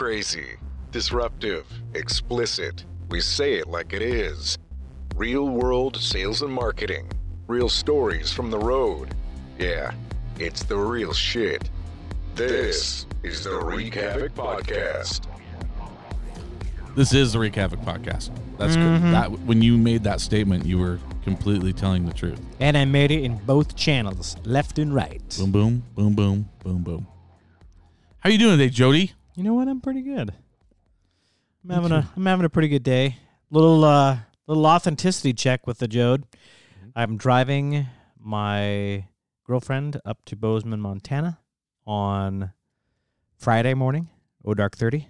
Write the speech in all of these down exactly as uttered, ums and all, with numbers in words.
crazy, disruptive, explicit. We say it like it is. Real world sales and marketing. Real stories from the road. Yeah, it's the real shit. This is the Wreak Havoc Podcast. This is the Wreak Havoc Podcast. That's mm-hmm. good. That, when you made that statement, you were completely telling the truth. And I made it in both channels, left and right. Boom, boom, boom, boom, boom, boom. How you doing today, Jody? You know what? I'm pretty good. I'm having a I'm having a pretty good day. Little uh, little authenticity check with the Jode. I'm driving my girlfriend up to Bozeman, Montana on Friday morning, oh dark thirty.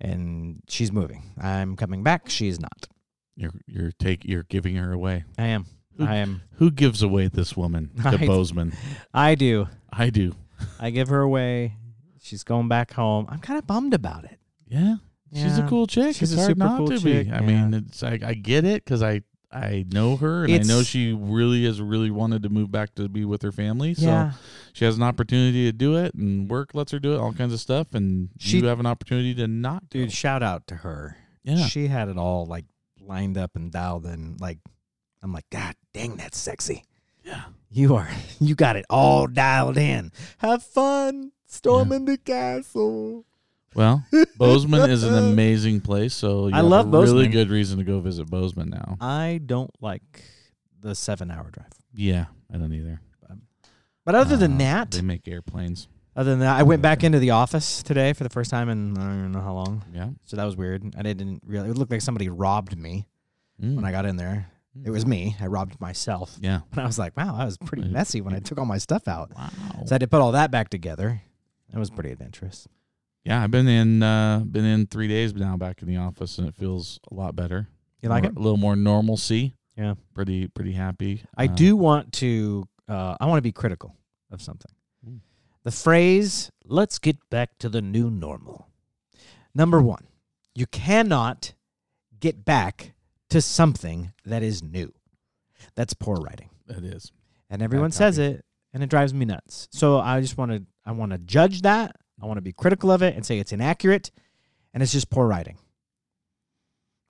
And she's moving. I'm coming back. She's not. You're you're take you're giving her away. I am. Who, I am. Who gives away this woman to I, Bozeman? I do. I do. I give her away. She's going back home. I'm kind of bummed about it. Yeah, yeah. She's a cool chick. She's it's a hard super not cool to chick. Be. I yeah. mean, it's like I get it because I I know her and it's, I know she really has really wanted to move back to be with her family. So yeah. She has an opportunity to do it, and work lets her do it, all kinds of stuff. And she, you have an opportunity to not do it. Dude, shout out to her. Yeah. She had it all like lined up and dialed in. Like, I'm like, God dang, that's sexy. Yeah. You are, you got it all dialed in. Have fun storming yeah. the castle. Well, Bozeman is an amazing place, so you I have love a Bozeman. Really good reason to go visit Bozeman now. I don't like the seven-hour drive. Yeah, I don't either. But, but other uh, than that... They make airplanes. Other than that, I went back into the office today for the first time in I don't even know how long. Yeah. So that was weird. I didn't really... It looked like somebody robbed me mm. when I got in there. It was me. I robbed myself. Yeah. And I was like, wow, I was pretty messy when I took all my stuff out. Wow. So I had to put all that back together. That was pretty adventurous. Yeah, I've been in uh, been in three days now back in the office, and it feels a lot better. You like more, it? A little more normalcy. Yeah. Pretty pretty happy. I uh, do want to, uh, I want to be critical of something. Mm. The phrase, let's get back to the new normal. Number one, you cannot get back to something that is new. That's poor writing. It is. And everyone says it, and it drives me nuts. So I just want to, I want to judge that. I want to be critical of it and say it's inaccurate, and it's just poor writing.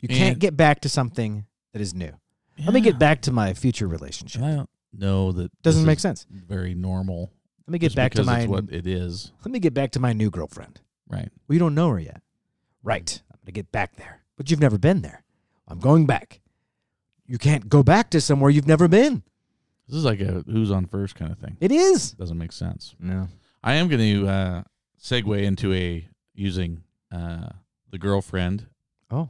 You can't and, get back to something that is new. Yeah. Let me get back to my future relationship. I don't know that doesn't make sense. Very normal. Let me get back to my. It's what it is. Let me get back to my new girlfriend. Right. Well, you don't know her yet. Right. I'm gonna get back there, but you've never been there. I'm going back. You can't go back to somewhere you've never been. This is like a who's on first kind of thing. It is. Doesn't make sense. No. I am gonna. Uh, segue into a using uh, the girlfriend. Oh.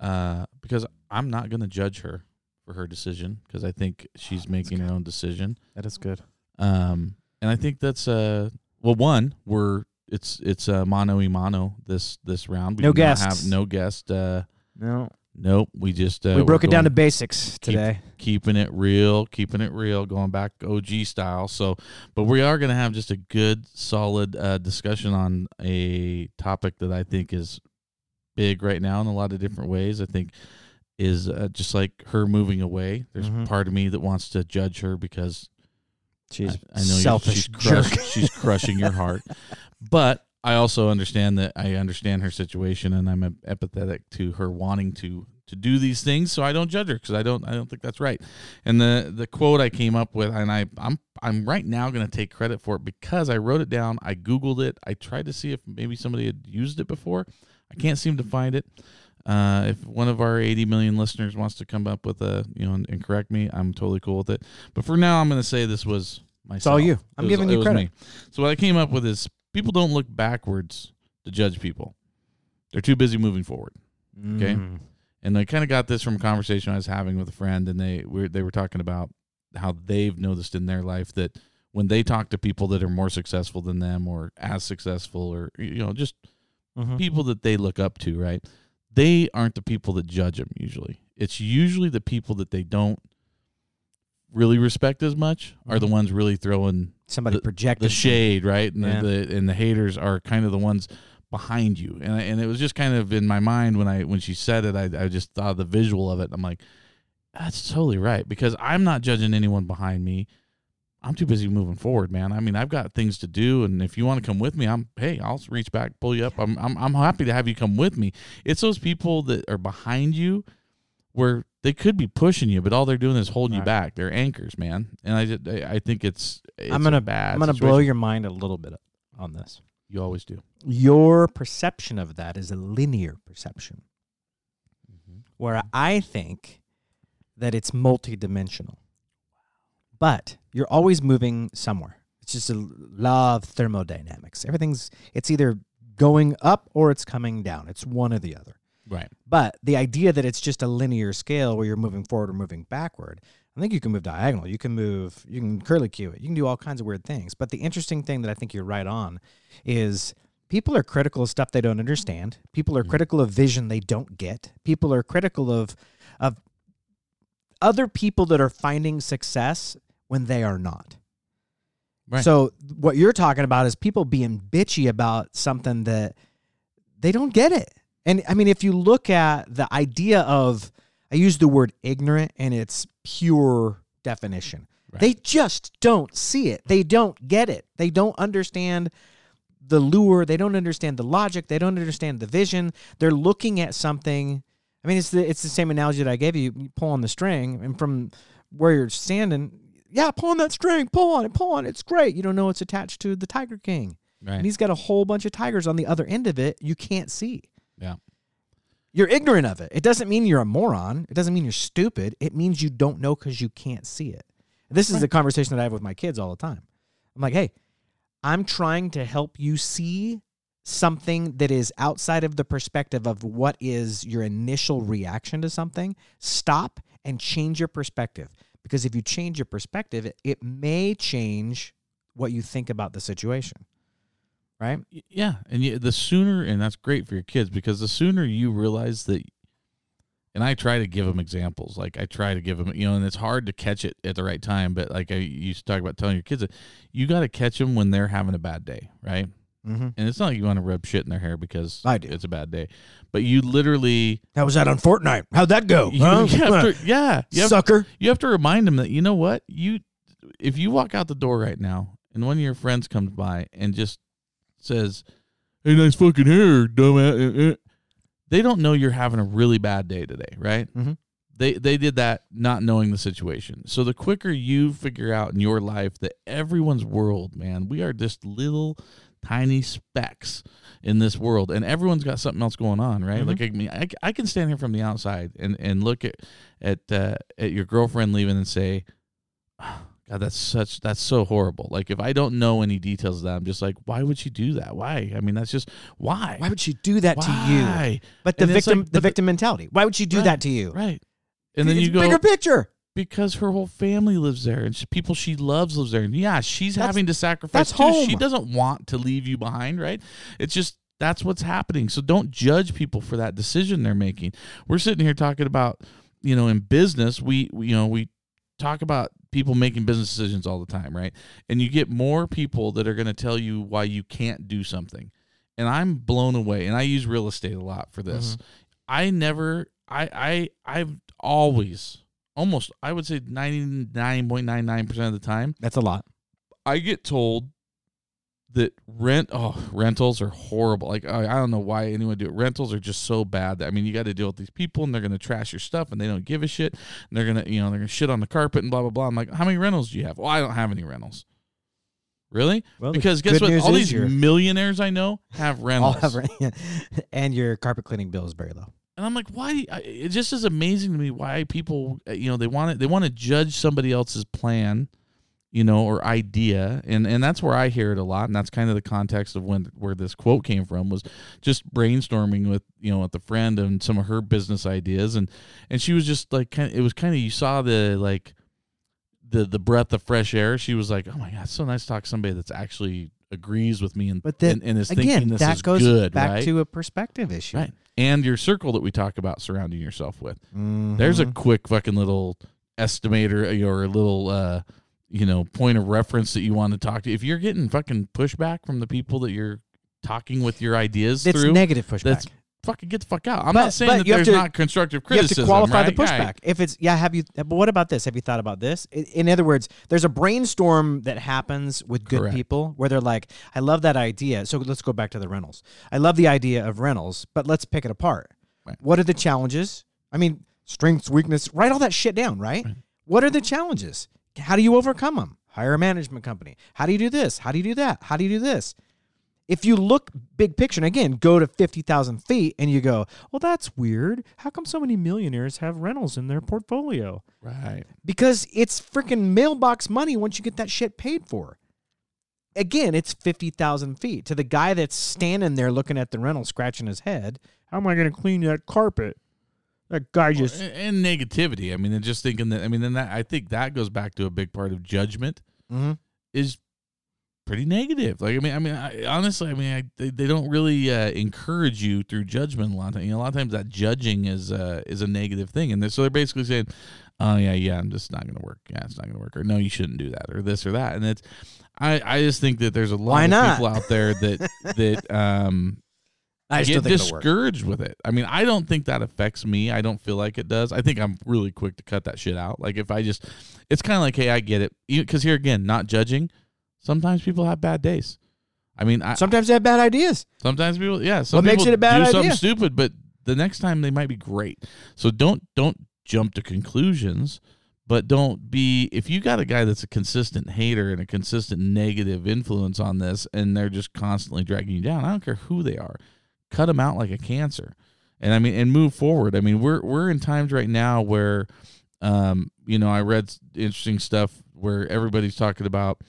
Uh, because I'm not going to judge her for her decision because I think she's oh, making good. her own decision. That is good. Um, and I think that's, uh, well, one, we're, it's it's uh, mano y mano this, this round. We no guests. Have no guest. Uh, no. Nope. We just. Uh, we broke it down to basics today. Keep, keeping it real, keeping it real, going back O G style. So, but we are going to have just a good, solid uh, discussion on a topic that I think is big right now in a lot of different ways. I think is uh, just like her moving away. There's mm-hmm. part of me that wants to judge her because she's I, I know selfish. You, she's, jerk. Crush, she's crushing your heart, but. I also understand that I understand her situation, and I'm empathetic to her wanting to, to do these things. So I don't judge her because I don't I don't think that's right. And the, the quote I came up with, and I I'm I'm right now going to take credit for it because I wrote it down. I Googled it. I tried to see if maybe somebody had used it before. I can't seem to find it. Uh, if one of our eighty million listeners wants to come up with a you know and, and correct me, I'm totally cool with it. But for now, I'm going to say this was myself. It's all you. I'm was, giving you credit. Me. So what I came up with is. People don't look backwards to judge people. They're too busy moving forward. Okay. Mm. And I kind of got this from a conversation I was having with a friend, and they were, they were talking about how they've noticed in their life that when they talk to people that are more successful than them or as successful or, you know, just mm-hmm. people that they look up to, right? They aren't the people that judge them usually. It's usually the people that they don't really respect as much are the ones really throwing somebody the, projecting the shade, right? And yeah. the, the and the haters are kind of the ones behind you. And I, and it was just kind of in my mind when I when she said it, I I just thought of the visual of it. I'm like, that's totally right because I'm not judging anyone behind me. I'm too busy moving forward, man. I mean, I've got things to do, and if you want to come with me, I'm hey, I'll reach back, pull you up. I'm I'm I'm happy to have you come with me. It's those people that are behind you where they could be pushing you, but all they're doing is holding all you right. back. They're anchors, man. And I just, I think it's, it's I'm gonna, a bad I'm going to blow your mind a little bit on this. You always do. Your perception of that is a linear perception, mm-hmm. where I think that it's multidimensional. But you're always moving somewhere. It's just a law of thermodynamics. Everything's, it's either going up or it's coming down. It's one or the other. Right. But the idea that it's just a linear scale where you're moving forward or moving backward, I think you can move diagonal. You can move, you can curlicue it. You can do all kinds of weird things. But the interesting thing that I think you're right on is people are critical of stuff they don't understand. People are mm-hmm. critical of vision they don't get. People are critical of of other people that are finding success when they are not. Right. So what you're talking about is people being bitchy about something that they don't get it. And I mean, if you look at the idea of, I use the word ignorant and its pure definition. Right. They just don't see it. They don't get it. They don't understand the lure. They don't understand the logic. They don't understand the vision. They're looking at something. I mean, it's the, it's the same analogy that I gave you. You pull on the string, and from where you're standing, yeah, pull on that string, pull on it, pull on it. It's great. You don't know it's attached to the Tiger King. Right. And he's got a whole bunch of tigers on the other end of it you can't see. Yeah. You're ignorant of it. It doesn't mean you're a moron. It doesn't mean you're stupid. It means you don't know because you can't see it. This is the conversation that I have with my kids all the time. I'm like, hey, I'm trying to help you see something that is outside of the perspective of what is your initial reaction to something. Stop and change your perspective. Because if you change your perspective, it, it may change what you think about the situation. Right? Yeah. And the sooner, and that's great for your kids, because the sooner you realize that, and I try to give them examples. Like, I try to give them, you know, and it's hard to catch it at the right time. But like I used to talk about telling your kids, that you got to catch them when they're having a bad day. Right? Mm-hmm. And it's not like you want to rub shit in their hair because I do. It's a bad day. But you literally. How was that on Fortnite? How'd that go? You, huh? you have to, yeah. You have, Sucker. You have to remind them that, you know what? You, if you walk out the door right now and one of your friends comes by and just says, hey, nice fucking hair, dumbass. They don't know you're having a really bad day today, right? Mm-hmm. They they did that not knowing the situation. So the quicker you figure out in your life that everyone's world, man, we are just little tiny specks in this world, and everyone's got something else going on, right? Mm-hmm. Like, I mean, I, I can stand here from the outside and, and look at at uh, at your girlfriend leaving and say, oh, God, that's such, that's so horrible. Like, if I don't know any details of that, I'm just like, why would she do that? Why? I mean, that's just, why? Why would she do that why? to you? But the and victim, like, the but victim the, mentality. Why would she do right, that to you? Right. And then you go, bigger picture. Because her whole family lives there, and she, people she loves lives there. And yeah, she's that's, having to sacrifice too. Home. She doesn't want to leave you behind, right? It's just, that's what's happening. So don't judge people for that decision they're making. We're sitting here talking about, you know, in business, we, we you know, we talk about people making business decisions all the time, right? And you get more people that are going to tell you why you can't do something. And I'm blown away. And I use real estate a lot for this. Mm-hmm. I never, I, I, I've always, almost, I would say ninety-nine point nine nine percent of the time. That's a lot. I get told that rent, oh, rentals are horrible. Like, I don't know why anyone would do it. Rentals are just so bad. That, I mean, you got to deal with these people, and they're going to trash your stuff, and they don't give a shit. And they're going to, you know, they're going to shit on the carpet and blah, blah, blah. I'm like, how many rentals do you have? Well, I don't have any rentals. Really? Well, because guess what? All these your... millionaires I know have rentals. Have rent- and your carpet cleaning bill is very low. And I'm like, why? It just is amazing to me why people, you know, they want to, they want to judge somebody else's plan, you know, or idea. And, and that's where I hear it a lot. And that's kind of the context of when, where this quote came from, was just brainstorming with, you know, with a friend and some of her business ideas. And, and she was just like, kind of, it was kind of, you saw the, like the, the breath of fresh air. She was like, oh my God, it's so nice to talk to somebody that's actually agrees with me. And, but then, and, and is again, thinking this that is goes good, back right? to a perspective issue. Right. And your circle that we talk about surrounding yourself with. Mm-hmm. There's a quick fucking little estimator or a little, uh, you know, point of reference that you want to talk to. If you're getting fucking pushback from the people that you're talking with your ideas, it's through, negative pushback. That's fucking get the fuck out. I'm but, not saying that there's to, not constructive criticism. You have to qualify right? the pushback. Right. If it's, yeah, have you, but what about this? Have you thought about this? In other words, there's a brainstorm that happens with good Correct. people where they're like, I love that idea. So let's go back to the rentals. I love the idea of rentals, but let's pick it apart. Right. What are the challenges? I mean, strengths, weakness, write all that shit down, right? right? What are the challenges? How do you overcome them? Hire a management company. How do you do this? How do you do that? How do you do this? If you look big picture, and again, go to fifty thousand feet and you go, well, that's weird. How come so many millionaires have rentals in their portfolio? Right. Because it's freaking mailbox money once you get that shit paid for. Again, it's fifty thousand feet. To the guy that's standing there looking at the rental, scratching his head, how am I going to clean that carpet? That guy just... And negativity. I mean, and just thinking that... I mean, then that, I think that goes back to a big part of judgment mm-hmm. is... pretty negative. Like, I mean, I mean, I, honestly, I mean, I, they, they don't really uh, encourage you through judgment a lot of times. You know, a lot of times that judging is uh, is a negative thing. And they're, so they're basically saying, oh, yeah, yeah, I'm just not going to work. Yeah, it's not going to work. Or no, you shouldn't do that. Or this or that. And it's, I, I just think that there's a lot Why of not? people out there that, that um, I get discouraged with it. I mean, I don't think that affects me. I don't feel like it does. I think I'm really quick to cut that shit out. Like if I just, it's kind of like, hey, I get it. Because here again, not judging. Sometimes people have bad days. I mean, I, sometimes they have bad ideas. Sometimes people, yeah. Some what people makes it a bad do idea? Something stupid, but the next time they might be great. So don't don't jump to conclusions, but don't be. If you got a guy that's a consistent hater and a consistent negative influence on this, and they're just constantly dragging you down, I don't care who they are, cut them out like a cancer. And I mean, and move forward. I mean, we're we're in times right now where, um, you know, I read interesting stuff where everybody's talking about.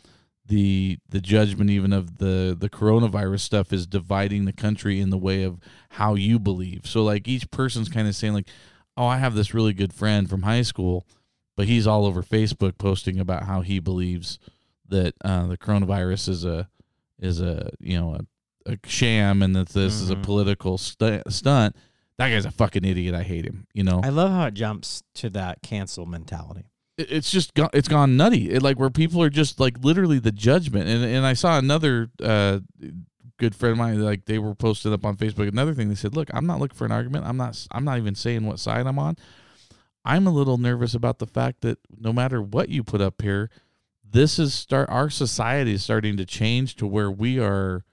The the judgment even of the, the coronavirus stuff is dividing the country in the way of how you believe. So, like, each person's kind of saying, like, oh, I have this really good friend from high school, but he's all over Facebook posting about how he believes that uh, the coronavirus is a, is a you know, a, a sham and that this mm-hmm. is a political st- stunt. That guy's a fucking idiot. I hate him, you know? I love how it jumps to that cancel mentality. It's just gone, it's gone nutty. It, like where people are just like literally the judgment. And and I saw another uh, good friend of mine. Like they were posted up on Facebook. Another thing they said, look, I'm not looking for an argument. I'm not. I'm not even saying what side I'm on. I'm a little nervous about the fact that no matter what you put up here, this is start. Our society is starting to change to where we are.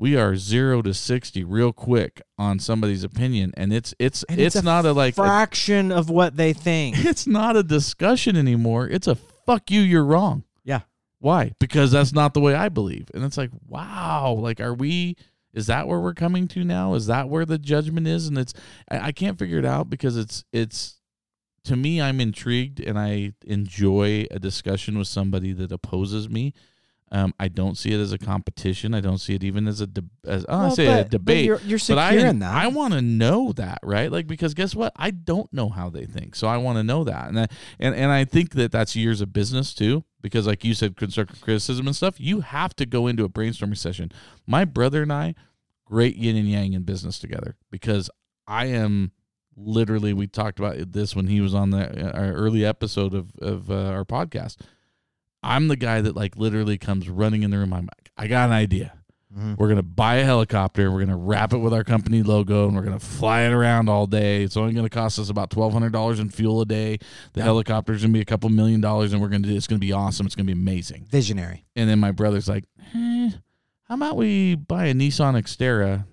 We are zero to sixty real quick on somebody's opinion, and it's it's and it's, it's a not a like fraction a, of what they think. It's not a discussion anymore. It's a fuck you. You're wrong. Yeah. Why? Because that's not the way I believe. And it's like, wow. Like, are we? Is that where we're coming to now? Is that where the judgment is? And it's I, I can't figure it out because it's it's to me I'm intrigued and I enjoy a discussion with somebody that opposes me. Um, I don't see it as a competition. I don't see it even as a de- as oh, well, I say but, a debate. But you're, you're secure but I, in that. I want to know that, right? Like because guess what? I don't know how they think, so I want to know that. And I, and and I think that that's years of business too, because like you said, constructive criticism and stuff. You have to go into a brainstorming session. My brother and I, great yin and yang in business together, because I am literally. We talked about this when he was on the our early episode of of uh, our podcast. I'm the guy that like literally comes running in the room. I'm like, I got an idea. Mm-hmm. We're going to buy a helicopter. We're going to wrap it with our company logo and we're going to fly it around all day. It's only going to cost us about twelve hundred dollars in fuel a day. The yeah. helicopter's going to be a couple million dollars and we're going to do, it's going to be awesome. It's going to be amazing. Visionary. And then my brother's like, eh, how about we buy a Nissan Xterra,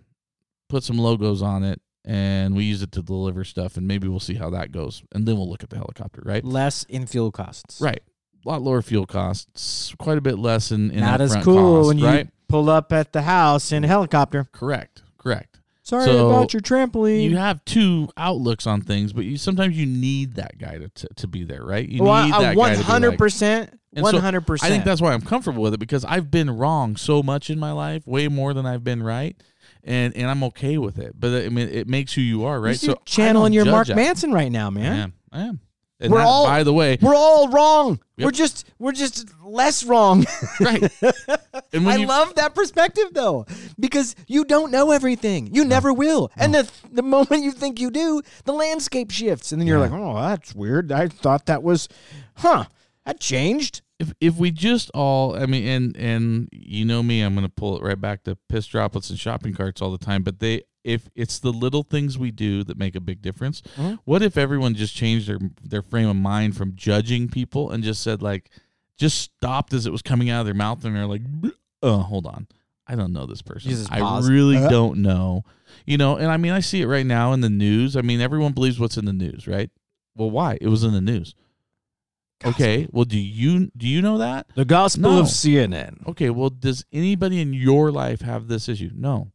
put some logos on it, and we use it to deliver stuff. And maybe we'll see how that goes. And then we'll look at the helicopter, right? Less in fuel costs. Right. A lot lower fuel costs, quite a bit less in, in not as cool cost, when right? you pull up at the house in a helicopter. Correct, correct. Sorry so about your trampoline. You have two outlooks on things, but you sometimes you need that guy to to, to be there, right? You well, need I, that one hundred percent, guy to be like, and one hundred percent. So I think that's why I'm comfortable with it because I've been wrong so much in my life, way more than I've been right. And and I'm okay with it. But I mean, it makes who you are, right? You so channeling your Mark that. Manson right now, man. I am. I am. And we're that, all, by the way, we're all wrong. Yep. We're just, we're just less wrong. Right. And I you, love that perspective though, because you don't know everything. You no, never will. No. And the the moment you think you do, the landscape shifts, and then you're yeah. like, oh, that's weird. I thought that was, huh? That changed. If if we just all, I mean, and and you know me, I'm gonna pull it right back to piss droplets and shopping carts all the time. But they, if it's the little things we do that make a big difference. Mm-hmm. What if everyone just changed their their frame of mind from judging people and just said, like, just stopped as it was coming out of their mouth and they're like, oh, hold on. I don't know this person. I really uh-huh. don't know. You know, and I mean, I see it right now in the news. I mean, everyone believes what's in the news, right? Well, why? It was in the news. Gospel. Okay, well, do you do you know that? The gospel no. of C N N. Okay, well, does anybody in your life have this issue? No.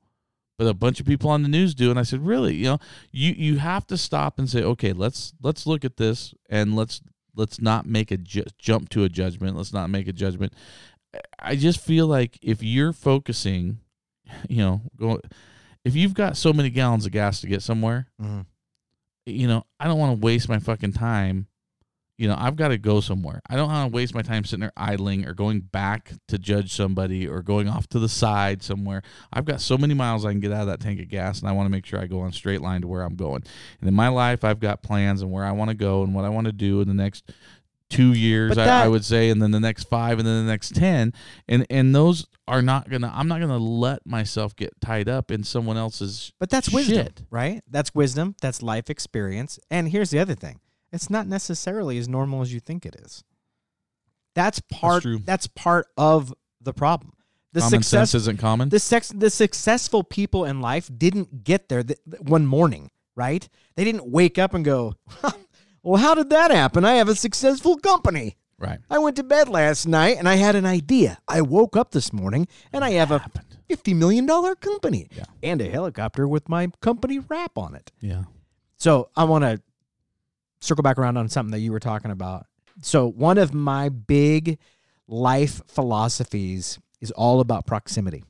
But a bunch of people on the news do, and I said, really? You know, you, you have to stop and say, okay, let's let's look at this, and let's let's not make a ju- jump to a judgment. Let's not make a judgment. I just feel like if you're focusing, you know, going, if you've got so many gallons of gas to get somewhere, mm-hmm. you know, I don't want to waste my fucking time. You know, I've got to go somewhere. I don't want to waste my time sitting there idling or going back to judge somebody or going off to the side somewhere. I've got so many miles I can get out of that tank of gas, and I want to make sure I go on a straight line to where I'm going. And in my life, I've got plans and where I want to go and what I want to do in the next two years, that, I, I would say, and then the next five, and then the next ten. And and those are not going to, I'm not going to let myself get tied up in someone else's But that's shit. Wisdom, right? That's wisdom. That's life experience. And here's the other thing. It's not necessarily as normal as you think it is. That's part, that's, that's part of the problem. The common success, sense isn't common. The, sex, the successful people in life didn't get there th- one morning, right? They didn't wake up and go, well, how did that happen? I have a successful company. Right. I went to bed last night and I had an idea. I woke up this morning and I have a fifty million dollars company yeah. and a helicopter with my company wrap on it. Yeah. So I want to circle back around on something that you were talking about. So one of my big life philosophies is all about proximity.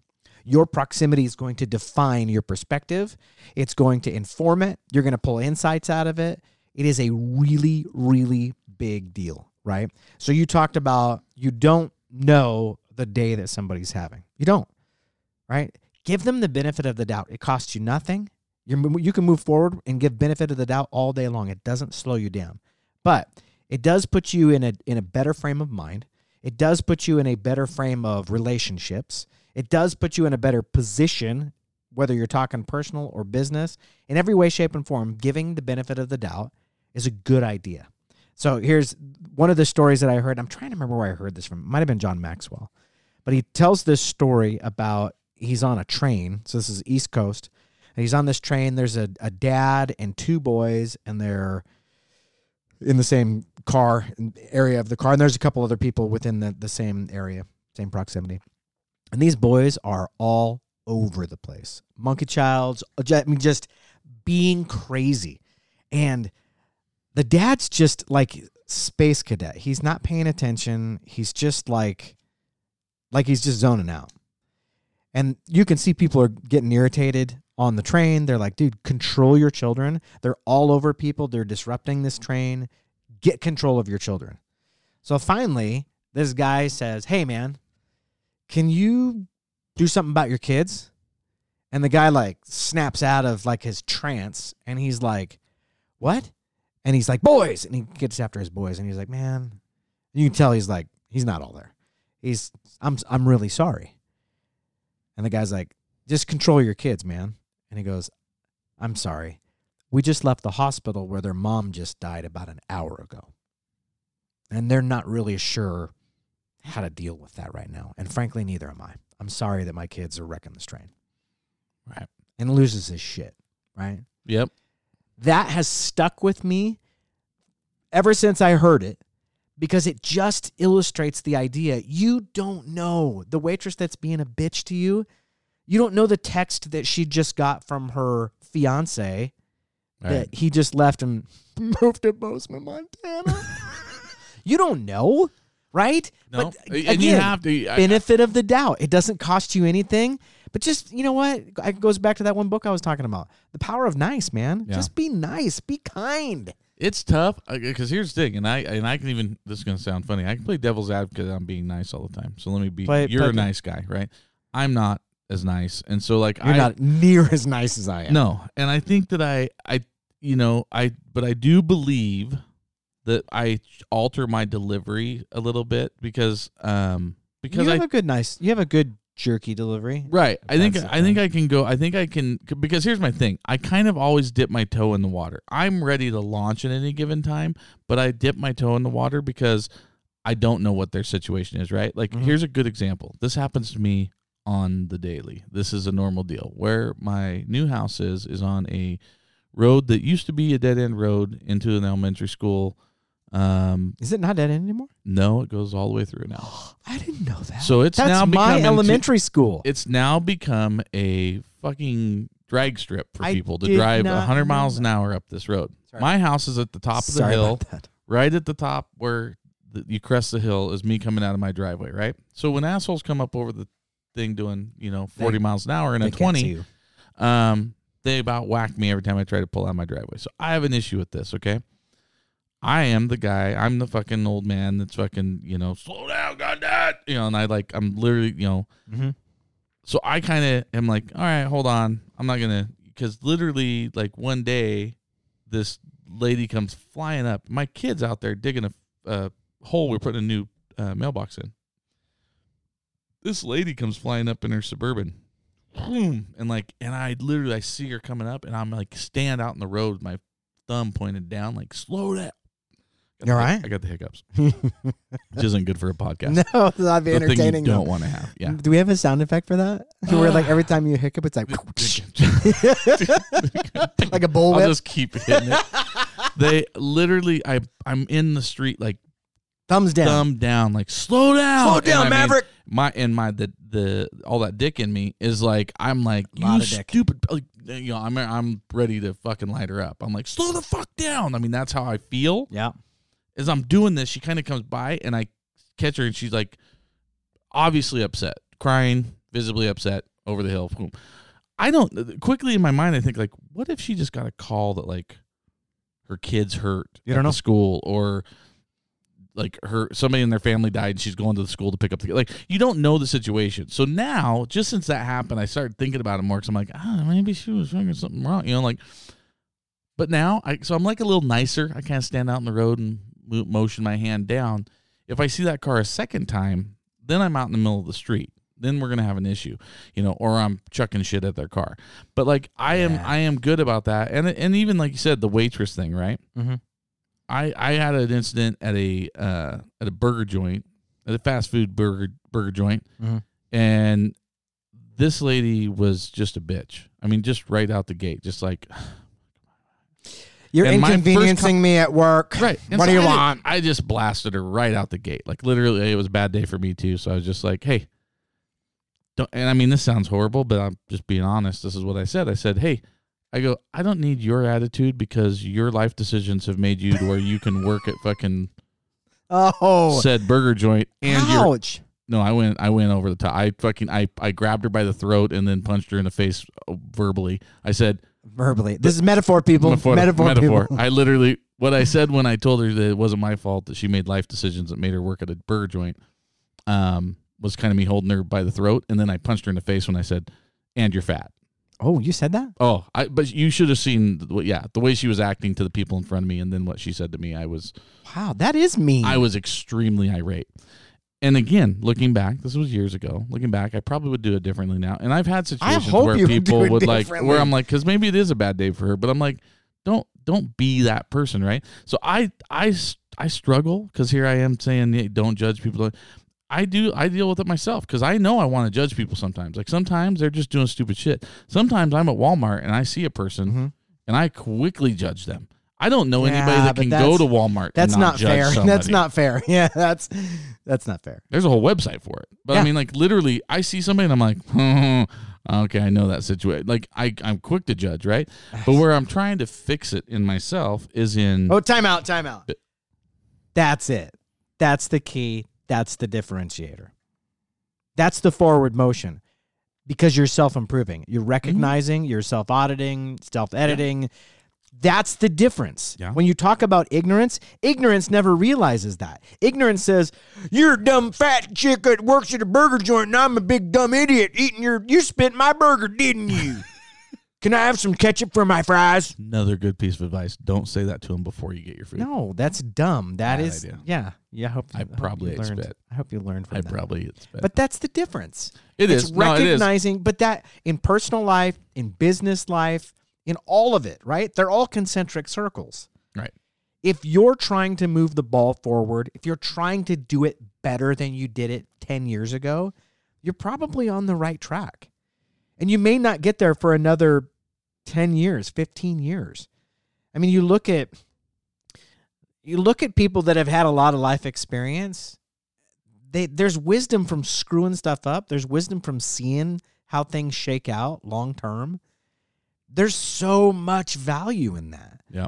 Your proximity is going to define your perspective. It's going to inform it. You're going to pull insights out of it. It is a really, really big deal, right? So you talked about you don't know the day that somebody's having. You don't, right? Give them the benefit of the doubt. It costs you nothing. You're, you can move forward and give benefit of the doubt all day long. It doesn't slow you down. But it does put you in a in a better frame of mind. It does put you in a better frame of relationships. It does put you in a better position, whether you're talking personal or business. In every way, shape, and form, giving the benefit of the doubt is a good idea. So here's one of the stories that I heard. I'm trying to remember where I heard this from. It might have been John Maxwell. But he tells this story about he's on a train. So this is East Coast. And he's on this train. There's a, a dad and two boys, and they're in the same car, area of the car. And there's a couple other people within the, the same area, same proximity. And these boys are all over the place. Monkey childs, I mean, just being crazy. And the dad's just like space cadet. He's not paying attention. He's just like, like he's just zoning out. And you can see people are getting irritated on the train. They're like, dude, control your children. They're all over people. They're disrupting this train. Get control of your children. So finally, this guy says, hey, man, can you do something about your kids? And the guy like snaps out of like his trance and he's like, what? And he's like, boys. And he gets after his boys and he's like, man, you can tell he's like, he's not all there. He's, I'm, I'm really sorry. And the guy's like, just control your kids, man. And he goes, I'm sorry. We just left the hospital where their mom just died about an hour ago. And they're not really sure how to deal with that right now. And frankly, neither am I. I'm sorry that my kids are wrecking this train. Right. And loses his shit, right? Yep. That has stuck with me ever since I heard it. Because it just illustrates the idea. You don't know the waitress that's being a bitch to you. You don't know the text that she just got from her fiance right. that he just left and moved to Bozeman, Montana. You don't know, right? No. But again, and you have to, I, benefit of the doubt. It doesn't cost you anything. But just, you know what? It goes back to that one book I was talking about. The Power of Nice, man. Yeah. Just be nice. Be kind. It's tough because here's the thing, and I and I can even. This is gonna sound funny. I can play devil's advocate on being nice all the time. So let me be. Play, you're play a nice guy, right? I'm not as nice, and so like you're I, not near as nice as I am. No, and I think that I, I, you know, I, but I do believe that I alter my delivery a little bit because, um, because you have I, a good nice, you have a good jerky delivery. Right. I think I think I can go. I think I can, because here's my thing. I kind of always dip my toe in the water. I'm ready to launch at any given time, but I dip my toe in the water because I don't know what their situation is, right? Like, mm-hmm. here's a good example. This happens to me on the daily. This is a normal deal. Where my new house is, is on a road that used to be a dead-end road into an elementary school. Um, is it not dead-end anymore? No, it goes all the way through now. I didn't know that. So it's That's now my elementary t- school. It's now become a fucking drag strip for I people to drive one hundred miles an hour up this road. Sorry. My house is at the top of the Sorry hill, right at the top where the, you crest the hill is me coming out of my driveway, right? So when assholes come up over the thing doing, you know, forty they, miles an hour and a twenty, um, they about whack me every time I try to pull out of my driveway. So I have an issue with this, okay? I am the guy. I'm the fucking old man that's fucking, you know, slow down, goddamn. You know, and I like, I'm literally, you know. Mm-hmm. So I kind of am like, all right, hold on. I'm not going to, because literally, like, one day, this lady comes flying up. My kid's out there digging a uh, hole. We're putting a new uh, mailbox in. This lady comes flying up in her Suburban. Boom. And like, and I literally, I see her coming up, and I'm like, stand out in the road with my thumb pointed down, like, slow down. All right. I got the hiccups, which isn't good for a podcast. No, it's not be the entertaining. Thing you don't want to have. Yeah. Do we have a sound effect for that? Where like every time you hiccup, it's like like a bullwhip. I'll just keep hitting it. They literally, I I'm in the street like thumbs down, thumb down, like slow down, slow down, and Maverick. Mean, my and my the the all that dick in me is like I'm like you stupid. Like, you know, I'm I'm ready to fucking light her up. I'm like slow the fuck down. I mean that's how I feel. Yeah. As I'm doing this, she kind of comes by, and I catch her, and she's like obviously upset, crying, visibly upset, over the hill. Boom. I don't – quickly in my mind, I think, like, what if she just got a call that, like, her kid's hurt you don't at know. The school, or, like, her somebody in their family died, and she's going to the school to pick up the kid. Like, you don't know the situation. So now, just since that happened, I started thinking about it more because I'm like, ah, maybe she was doing something wrong. You know, like – but now – so I'm, like, a little nicer. I kind of stand out on the road and – motion my hand down. If I see that car a second time, then I'm out in the middle of the street. Then we're gonna have an issue, you know, or I'm chucking shit at their car. But like I yeah. am, I am good about that. And and even like you said, the waitress thing, right? Mm-hmm. I I had an incident at a uh, at a burger joint, at a fast food burger burger joint, mm-hmm. and this lady was just a bitch. I mean, just right out the gate, just like. You're and inconveniencing com- me at work. Right. And what so do you I want? Did, I just blasted her right out the gate. Like, literally, it was a bad day for me, too. So I was just like, hey, don't. And I mean, this sounds horrible, but I'm just being honest. This is what I said. I said, hey, I go, I don't need your attitude because your life decisions have made you to where you can work at fucking oh said burger joint. And ouch. Your, no, I went I went over the top. I fucking, I, I grabbed her by the throat and then punched her in the face verbally. I said, Verbally. This is metaphor, people. Metaphor. Metaphor. metaphor. People. I literally, what I said when I told her that it wasn't my fault that she made life decisions that made her work at a burger joint um, was kind of me holding her by the throat. And then I punched her in the face when I said, and you're fat. Oh, you said that? Oh, I, but you should have seen, yeah, the way she was acting to the people in front of me and then what she said to me, I was. Wow, that is mean. I was extremely irate. And again, looking back, this was years ago. Looking back, I probably would do it differently now. And I've had situations where people would, would like, where I'm like, because maybe it is a bad day for her, but I'm like, don't, don't be that person, right? So I, I, I struggle because here I am saying, hey, don't judge people. I do, I deal with it myself because I know I want to judge people sometimes. Like sometimes they're just doing stupid shit. Sometimes I'm at Walmart and I see a person mm-hmm. and I quickly judge them. I don't know anybody yeah, that can go to Walmart. That's and not, not fair. Somebody. That's not fair. Yeah, that's that's not fair. There's a whole website for it. But yeah. I mean, like literally, I see somebody and I'm like, oh, okay, I know that situation. Like I, I'm quick to judge, right? But where I'm trying to fix it in myself is in oh, time out, time out. That's it. That's the key. That's the differentiator. That's the forward motion. Because you're self-improving. You're recognizing. Mm-hmm. You're self-auditing. Self-editing. Yeah. That's the difference. Yeah. When you talk about ignorance, ignorance never realizes that. Ignorance says, you're a dumb fat chick that works at a burger joint and I'm a big dumb idiot eating your, you spit my burger, didn't you? Can I have some ketchup for my fries? Another good piece of advice. Don't say that to him before you get your food. No, that's dumb. That Bad is, idea. yeah. yeah. I hope you, I I probably hope you learned. I hope you learned from I that. I probably ate spit. But that's the difference. It it's is. recognizing, no, it is. But that in personal life, in business life, in all of it, right? They're all concentric circles. Right. If you're trying to move the ball forward, if you're trying to do it better than you did it ten years ago, you're probably on the right track. And you may not get there for another ten years, fifteen years. I mean, you look at you look at people that have had a lot of life experience. They, there's wisdom from screwing stuff up. There's wisdom from seeing how things shake out long term. There's so much value in that. Yeah.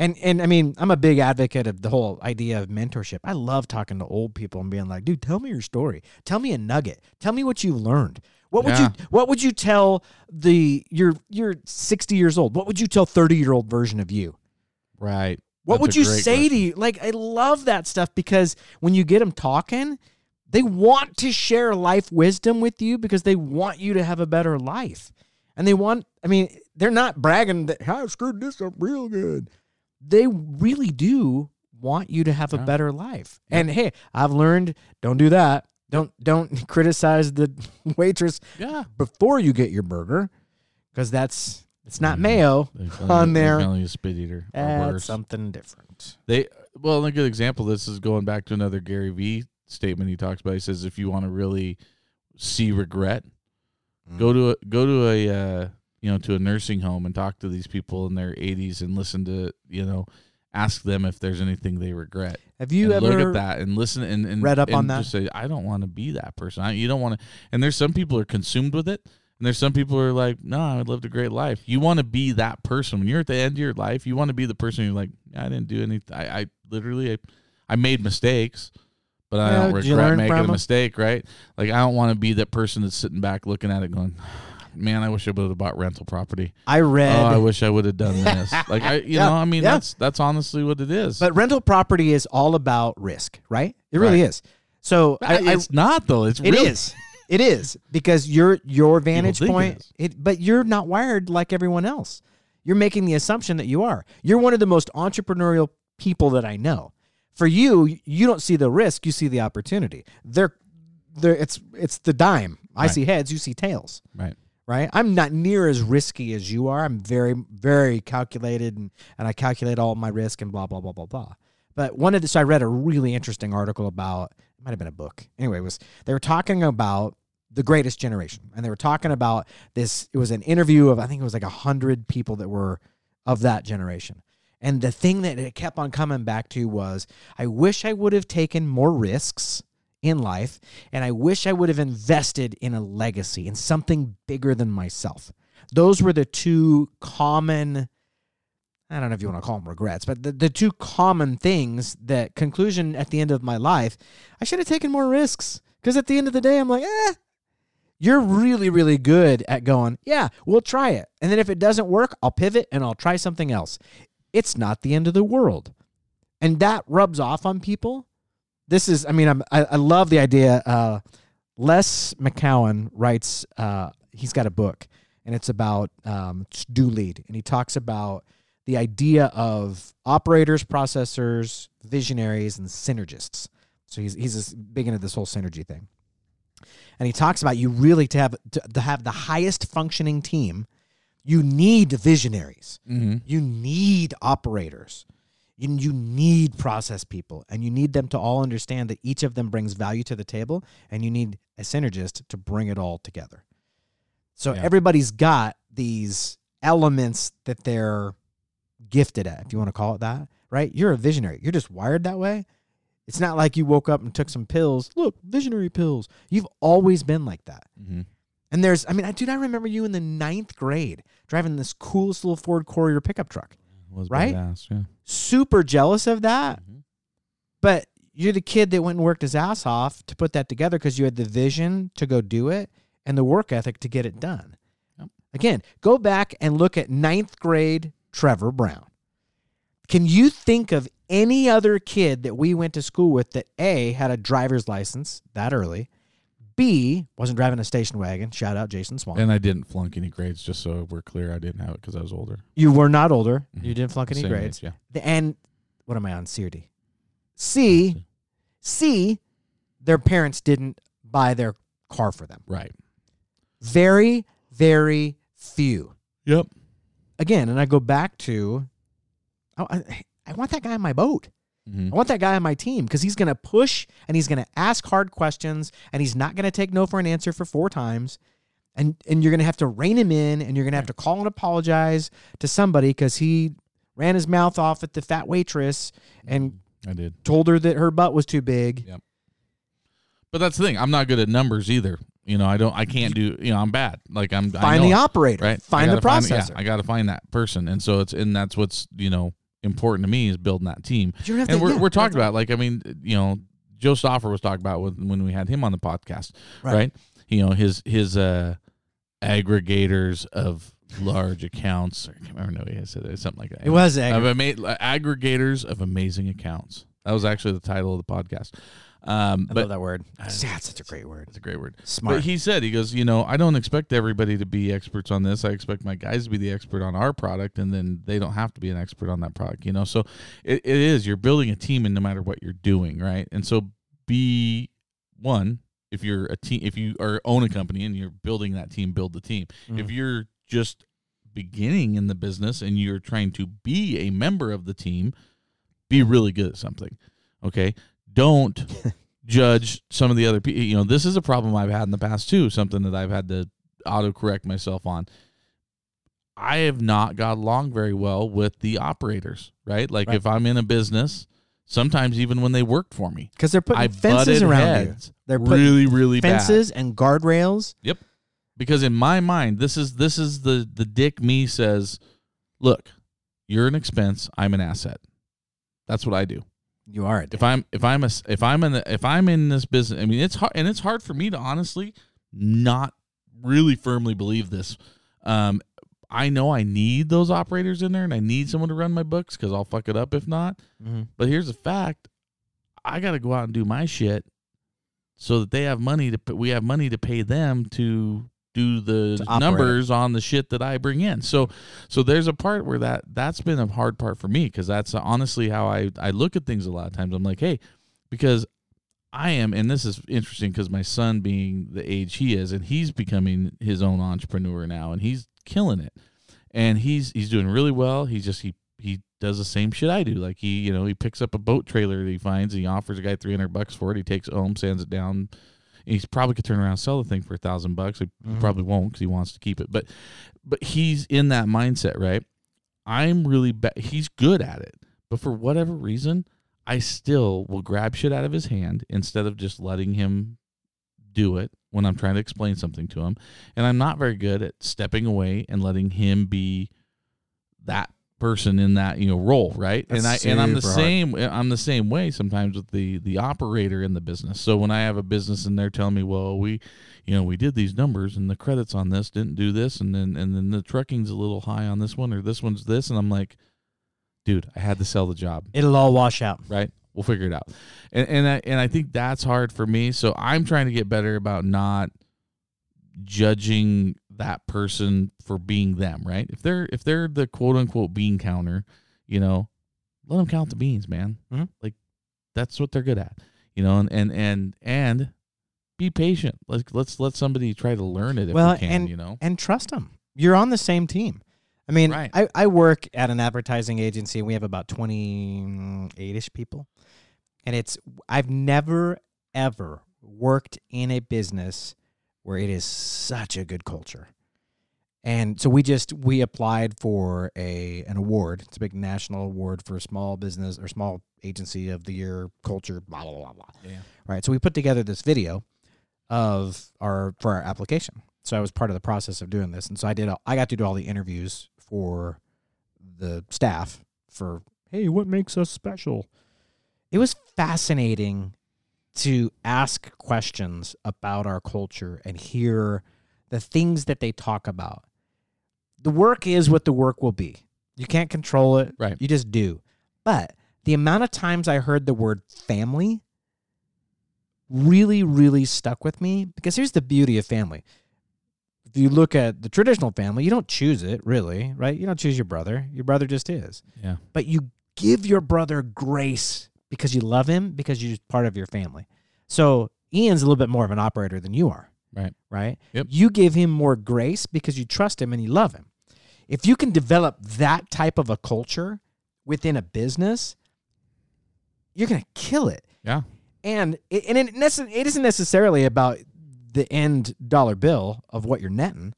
And, and I mean, I'm a big advocate of the whole idea of mentorship. I love talking to old people and being like, dude, tell me your story. Tell me a nugget. Tell me what you learned. What would yeah. you What would you tell the you're you're sixty years old? What would you tell thirty year old version of you? Right. What That's would you say question. to you? Like, I love that stuff because when you get them talking, they want to share life wisdom with you because they want you to have a better life, and they want. I mean, they're not bragging that I screwed this up real good. They really do want you to have yeah. a better life. Yeah. And hey, I've learned don't do that. Don't don't criticize the waitress yeah. before you get your burger, because that's it's not mm-hmm. mayo they're on they're there. Calling you a spit eater. That's something different. They well, a good example of this is going back to another Gary Vee statement he talks about. He says if you want to really see regret, mm-hmm. go to a, go to a uh, you know to a nursing home and talk to these people in their eighties and listen to you know. Ask them if there's anything they regret. Have you ever look at that and listen and, and read up and on that? Just say, I don't want to be that person. I, you don't want to. And there's some people who are consumed with it, and there's some people who are like, no, I lived a great life. You want to be that person when you're at the end of your life. You want to be the person who's like, I didn't do anything. I, I literally, I, I made mistakes, but I yeah, don't regret making a mistake. Right? Like I don't want to be that person that's sitting back looking at it going. Man, I wish I would have bought rental property. I read. Oh, I wish I would have done this. Like, I, you yeah, know, I mean, yeah. that's that's honestly what it is. But rental property is all about risk, right? It really right. is. So I, I, it's not though. It's it real. is. It is because your your vantage point. It, it, but you're not wired like everyone else. You're making the assumption that you are. You're one of the most entrepreneurial people that I know. For you, you don't see the risk. You see the opportunity. They're, they're it's it's the dime. I right. see heads. You see tails. Right. Right, I'm not near as risky as you are. I'm very, very calculated, and, and I calculate all my risk and blah blah blah blah blah. But one of the so I read a really interesting article about it might have been a book. Anyway, it was they were talking about the greatest generation, and they were talking about this. It was an interview of I think it was like a hundred people that were of that generation, and the thing that it kept on coming back to was I wish I would have taken more risks in life, and I wish I would have invested in a legacy, in something bigger than myself. Those were the two common, I don't know if you want to call them regrets, but the, the two common things that conclusion at the end of my life, I should have taken more risks. Because at the end of the day, I'm like, eh, you're really, really good at going, yeah, we'll try it. And then if it doesn't work, I'll pivot and I'll try something else. It's not the end of the world. And that rubs off on people. This is, I mean, I'm, I, I love the idea. Uh, Les McCowan writes, uh, he's got a book, and it's about um, it's do lead. And he talks about the idea of operators, processors, visionaries, and synergists. So he's he's big into this whole synergy thing. And he talks about you really to have, to, to have the highest functioning team, you need visionaries. Mm-hmm. You need operators. You need process people, and you need them to all understand that each of them brings value to the table, and you need a synergist to bring it all together. So yeah. everybody's got these elements that they're gifted at, if you want to call it that, right? You're a visionary. You're just wired that way. It's not like you woke up and took some pills. Look, visionary pills. You've always been like that. Mm-hmm. And there's, I mean, dude, I remember you in the ninth grade driving this coolest little Ford Courier pickup truck. Was right? Badass, yeah. Super jealous of that. Mm-hmm. But you're the kid that went and worked his ass off to put that together because you had the vision to go do it and the work ethic to get it done. Yep. Again, go back and look at ninth grade Trevor Brown. Can you think of any other kid that we went to school with that A, had a driver's license that early, B, wasn't driving a station wagon. Shout out Jason Swan. And I didn't flunk any grades, just so we're clear. I didn't have it because I was older. You were not older. Mm-hmm. You didn't flunk any Same grades. Age, yeah. And what am I on? C or D? C, C, their parents didn't buy their car for them. Right. Very, very few. Yep. Again, and I go back to, I, I want that guy on my boat. Mm-hmm. I want that guy on my team because he's going to push and he's going to ask hard questions and he's not going to take no for an answer for four times. And and you're going to have to rein him in and you're going to have to call and apologize to somebody because he ran his mouth off at the fat waitress and I did. told her that her butt was too big. Yep. But that's the thing. I'm not good at numbers either. You know, I don't, I can't do, you know, I'm bad. Like I'm, find I know the operator, right? Find the processor. Find, yeah, I got to find that person. And so it's, and that's what's, you know, important to me is building that team. And to, we're, yeah, we're talking about, like, I mean, you know, Joe Stauffer was talking about when, when we had him on the podcast, right? right? You know, his, his, uh, aggregators of large accounts. I can't remember, no, he said it, something like that. It was ag- of ama- aggregators of amazing accounts. That was actually the title of the podcast. Um, I but, love that word. That's such a great word. It's a great word. Smart. But he said, he goes, you know, I don't expect everybody to be experts on this. I expect my guys to be the expert on our product, and then they don't have to be an expert on that product, you know? So it, it is, you're building a team, and no matter what you're doing, right? And so be one, if you're a team, if you are own a company and you're building that team, build the team. Mm. If you're just beginning in the business and you're trying to be a member of the team, be really good at something. Okay. Don't judge some of the other people. You know, this is a problem I've had in the past too, something that I've had to auto-correct myself on. I have not got along very well with the operators, right? Like right. if I'm in a business, sometimes even when they worked for me. Because they're putting I fences around heads. you. They're putting really, really fences bad. and guardrails. Yep. Because in my mind, this is this is the the dick me says, look, you're an expense, I'm an asset. That's what I do. You are it. If I'm if I'm a, if I'm in the, if I'm in this business, I mean it's hard, and it's hard for me to honestly not really firmly believe this. Um, I know I need those operators in there, and I need someone to run my books because I'll fuck it up if not. Mm-hmm. But here's the fact: I got to go out and do my shit so that they have money to we have money to pay them to do the to numbers on the shit that I bring in. So, so there's a part where that that's been a hard part for me because that's honestly how I, I look at things a lot of times. I'm like, hey, because I am, and this is interesting because my son being the age he is, and he's becoming his own entrepreneur now, and he's killing it, and he's he's doing really well. He's just he he does the same shit I do. Like he you know he picks up a boat trailer that he finds, and he offers a guy three hundred bucks for it. He takes it home, sands it down. He's probably could turn around and sell the thing for a thousand bucks. He mm-hmm. probably won't because he wants to keep it. But, but he's in that mindset, right? I'm really ba- he's good at it, but for whatever reason, I still will grab shit out of his hand instead of just letting him do it when I'm trying to explain something to him. And I'm not very good at stepping away and letting him be that person in that, you know, role, right? That's and I and I'm the hard. same I'm the same way sometimes with the the operator in the business. So when I have a business and they're telling me, well, we you know, we did these numbers and the credits on this didn't do this and then and then the trucking's a little high on this one or this one's this, and I'm like, dude, I had to sell the job. It'll all wash out. Right? We'll figure it out. And and I and I think that's hard for me. So I'm trying to get better about not judging that person for being them, right? If they're if they're the quote unquote bean counter, you know, let them count the beans, man. Mm-hmm. Like that's what they're good at, you know. And and and, and be patient. Let's let's let somebody try to learn it if well, we can, and, you know, and trust them. You're on the same team. I mean, right. I I work at an advertising agency, and we have about twenty-eight-ish people, and it's I've never ever worked in a business where it is such a good culture. And so we just, we applied for a an award. It's a big national award for small business or small agency of the year, culture, blah, blah, blah, blah. Yeah. Right. So we put together this video of our, for our application. So I was part of the process of doing this. And so I did, all, I got to do all the interviews for the staff for, hey, what makes us special? It was fascinating to ask questions about our culture and hear the things that they talk about. The work is what the work will be. You can't control it. Right. You just do. But the amount of times I heard the word family really, really stuck with me, because here's the beauty of family. If you look at the traditional family, you don't choose it, really, right? You don't choose your brother. Your brother just is. Yeah. But you give your brother grace because you love him, because you're part of your family. So Ian's a little bit more of an operator than you are. Right. Right? Yep. You give him more grace because you trust him and you love him. If you can develop that type of a culture within a business, you're going to kill it. Yeah. And it, and it, nece- it isn't necessarily about the end dollar bill of what you're netting.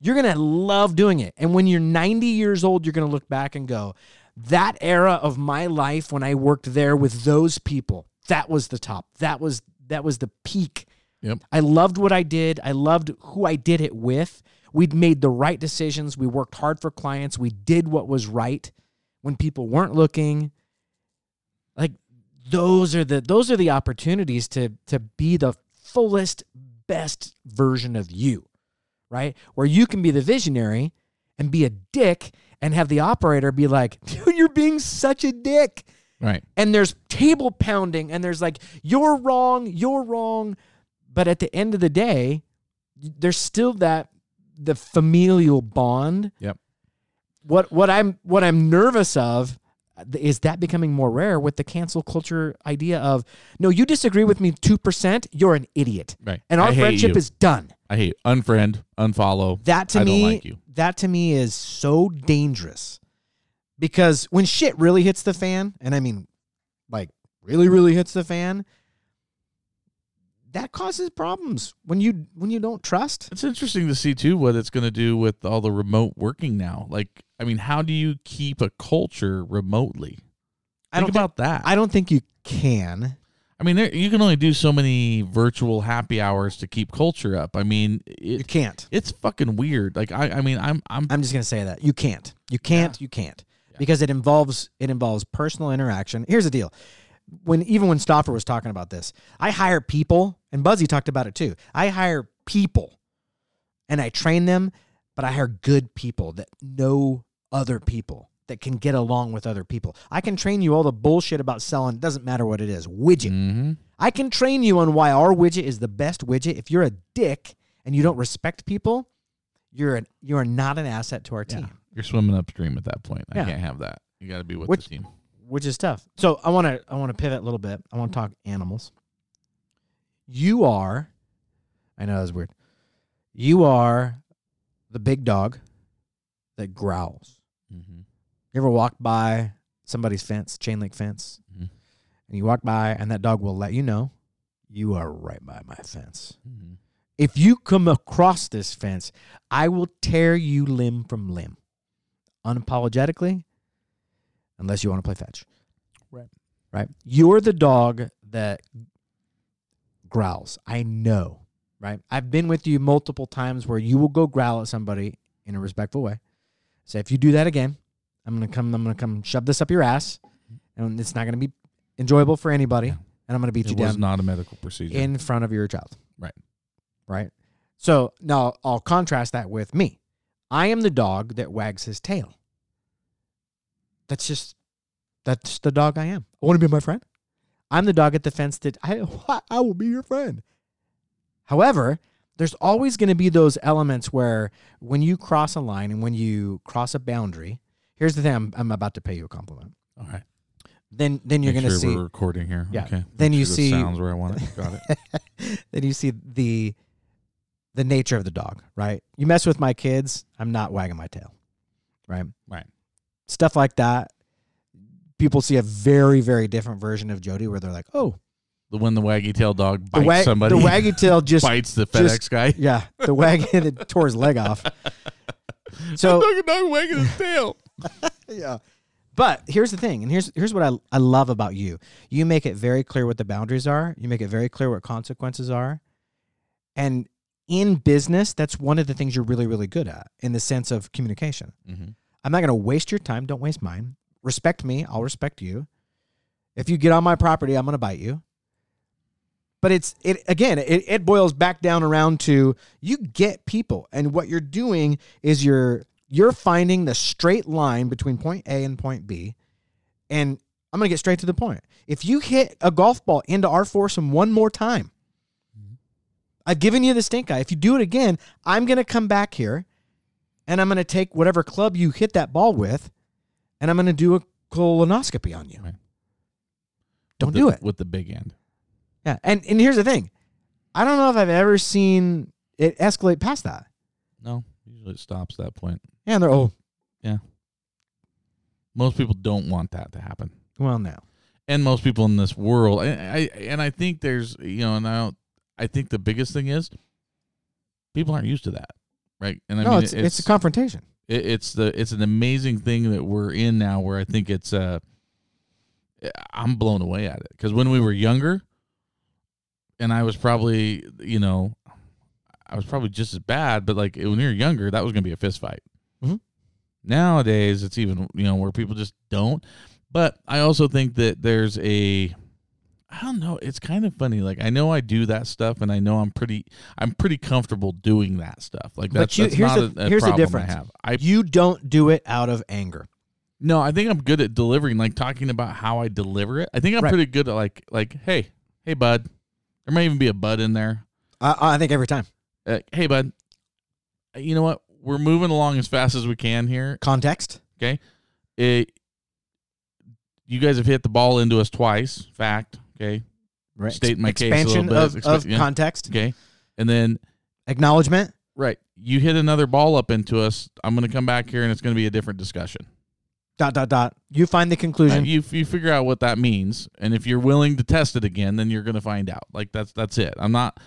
You're going to love doing it. And when you're ninety years old, you're going to look back and go, that era of my life when I worked there with those people, that was the top. That was that was the peak. Yep. I loved what I did. I loved who I did it with. We'd made the right decisions. We worked hard for clients. We did what was right when people weren't looking. Like those are the those are the opportunities to to be the fullest, best version of you, right? Where you can be the visionary and be a dick and have the operator be like, dude, you're being such a dick. Right. And there's table pounding and there's like, you're wrong, you're wrong. But at the end of the day, there's still that the familial bond. Yep. What what I'm what I'm nervous of is that becoming more rare with the cancel culture idea of, no, you disagree with me two percent, you're an idiot. Right. And our friendship is done. I hate you. Unfriend, unfollow. That to I me, don't like you. That to me is so dangerous. Because when shit really hits the fan, and I mean like really, really hits the fan, that causes problems when you when you don't trust. It's interesting to see, too, what it's going to do with all the remote working now. Like, I mean, how do you keep a culture remotely? I think don't about think, that. I don't think you can. I mean, there, you can only do so many virtual happy hours to keep culture up. I mean, it, you can't. It's fucking weird. Like, I, I mean, I'm, I'm, I'm just going to say that you can't, you can't, yeah. you can't, yeah. because it involves it involves personal interaction. Here's the deal. When even when Stauffer was talking about this, I hire people, and Buzzy talked about it too. I hire people, and I train them, but I hire good people that know other people, that can get along with other people. I can train you all the bullshit about selling. It doesn't matter what it is. Widget. Mm-hmm. I can train you on why our widget is the best widget. If you're a dick and you don't respect people, you're an you're not an asset to our yeah. team. You're swimming upstream at that point. Yeah. I can't have that. You got to be with Which, the team. Which is tough. So I want to I want to pivot a little bit. I want to talk animals. You are, I know that was weird. You are the big dog that growls. Mm-hmm. You ever walk by somebody's fence, chain link fence, mm-hmm. and you walk by, and that dog will let you know you are right by my fence. Mm-hmm. If you come across this fence, I will tear you limb from limb, unapologetically. Unless you want to play fetch. Right. Right. You're the dog that growls. I know. Right. I've been with you multiple times where you will go growl at somebody in a respectful way. Say, if you do that again, I'm gonna come, I'm gonna come shove this up your ass, and it's not gonna be enjoyable for anybody, yeah. and I'm gonna beat it you down. It was not a medical procedure. In front of your child. Right. Right. So now I'll contrast that with me. I am the dog that wags his tail. That's just, that's the dog I am. I want to be my friend. I'm the dog at the fence that I, I will be your friend. However, there's always going to be those elements where when you cross a line and when you cross a boundary, here's the thing, I'm, I'm about to pay you a compliment. All right. Then then you're going to sure see. We're recording here. Yeah. Okay. Then Make you sure see. The sounds where I want it. Got it. Then you see the the nature of the dog, right? You mess with my kids, I'm not wagging my tail, right? Right. Stuff like that. People see a very, very different version of Jody where they're like, oh. The one the waggy tail dog bites the wag- somebody. The waggy tail just bites the FedEx just, guy. Yeah. The waggy that tore his leg off. So dog, dog wagging his tail. Yeah. But here's the thing, and here's here's what I, I love about you. You make it very clear what the boundaries are. You make it very clear what consequences are. And in business, that's one of the things you're really, really good at in the sense of communication. Mm-hmm. I'm not going to waste your time. Don't waste mine. Respect me. I'll respect you. If you get on my property, I'm going to bite you. But it's it again, it, it boils back down around to you get people. And what you're doing is you're you're finding the straight line between point A and point B. And I'm going to get straight to the point. If you hit a golf ball into our foursome one more time, mm-hmm. I've given you the stink eye. If you do it again, I'm going to come back here, and I'm going to take whatever club you hit that ball with, and I'm going to do a colonoscopy on you. Right. Don't the, do it. With the big end. Yeah, and, and here's the thing. I don't know if I've ever seen it escalate past that. No, usually it stops at that point. Yeah, and they're old. Yeah. Most people don't want that to happen. Well, no. And most people in this world, I, I, and I think there's, you know, and I, I think the biggest thing is people aren't used to that, right? And I no, mean, it's, it's, it's a confrontation. It, it's the it's an amazing thing that we're in now, where I think it's, uh, I'm blown away at it, because when we were younger, and I was probably, you know, I was probably just as bad, but like when you're younger, that was going to be a fist fight. Mm-hmm. Nowadays, it's even, you know, where people just don't. But I also think that there's a, I don't know, it's kind of funny. Like, I know I do that stuff, and I know I'm pretty, I'm pretty comfortable doing that stuff. Like, that's, you, that's here's not the, a, a here's problem the difference. I have. I, you don't do it out of anger. No, I think I'm good at delivering, like talking about how I deliver it. I think I'm right. pretty good at like, like, hey, hey, bud. There might even be a bud in there. Uh, I think every time. Uh, hey, bud. You know what? We're moving along as fast as we can here. Context. Okay. It, you guys have hit the ball into us twice. Fact. Okay. Right. State my Expansion case a little bit. Of, Exp- of yeah. context. Okay. And then. Acknowledgement. Right. You hit another ball up into us. I'm going to come back here, and it's going to be a different discussion. Dot, dot, dot. You find the conclusion. Uh, you you figure out what that means. And if you're willing to test it again, then you're going to find out. Like, that's that's it. I'm not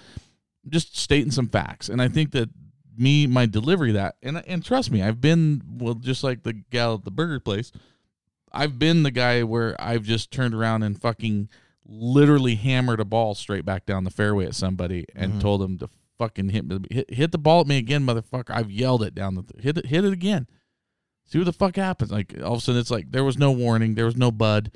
I'm just stating some facts. And I think that me, my delivery that, and and trust me, I've been, well, just like the gal at the burger place, I've been the guy where I've just turned around and fucking literally hammered a ball straight back down the fairway at somebody and mm. told them to fucking hit, hit hit the ball at me again, motherfucker. I've yelled it down the, th- hit it, hit it again. See what the fuck happens. Like, all of a sudden, it's like there was no warning, there was no bud,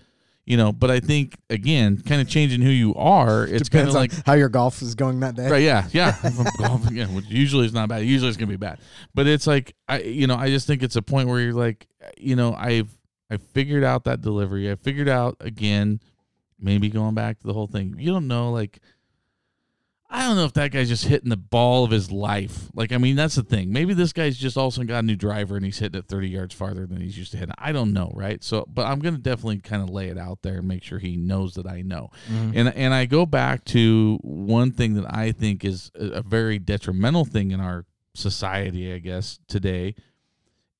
you know. But I think, again, kind of changing who you are. It's kind of like how your golf is going that day. Right? Yeah, yeah. Golfing, yeah, which usually is not bad. Usually it's gonna be bad. But it's like I, you know, I just think it's a point where you're like, you know, I've I figured out that delivery. I figured out again, maybe going back to the whole thing. You don't know, like. I don't know if that guy's just hitting the ball of his life. Like, I mean, that's the thing. Maybe this guy's just also got a new driver, and he's hitting it thirty yards farther than he's used to hitting. I don't know, right? So, but I'm going to definitely kind of lay it out there and make sure he knows that I know. Mm-hmm. And and I go back to one thing that I think is a very detrimental thing in our society, I guess, today,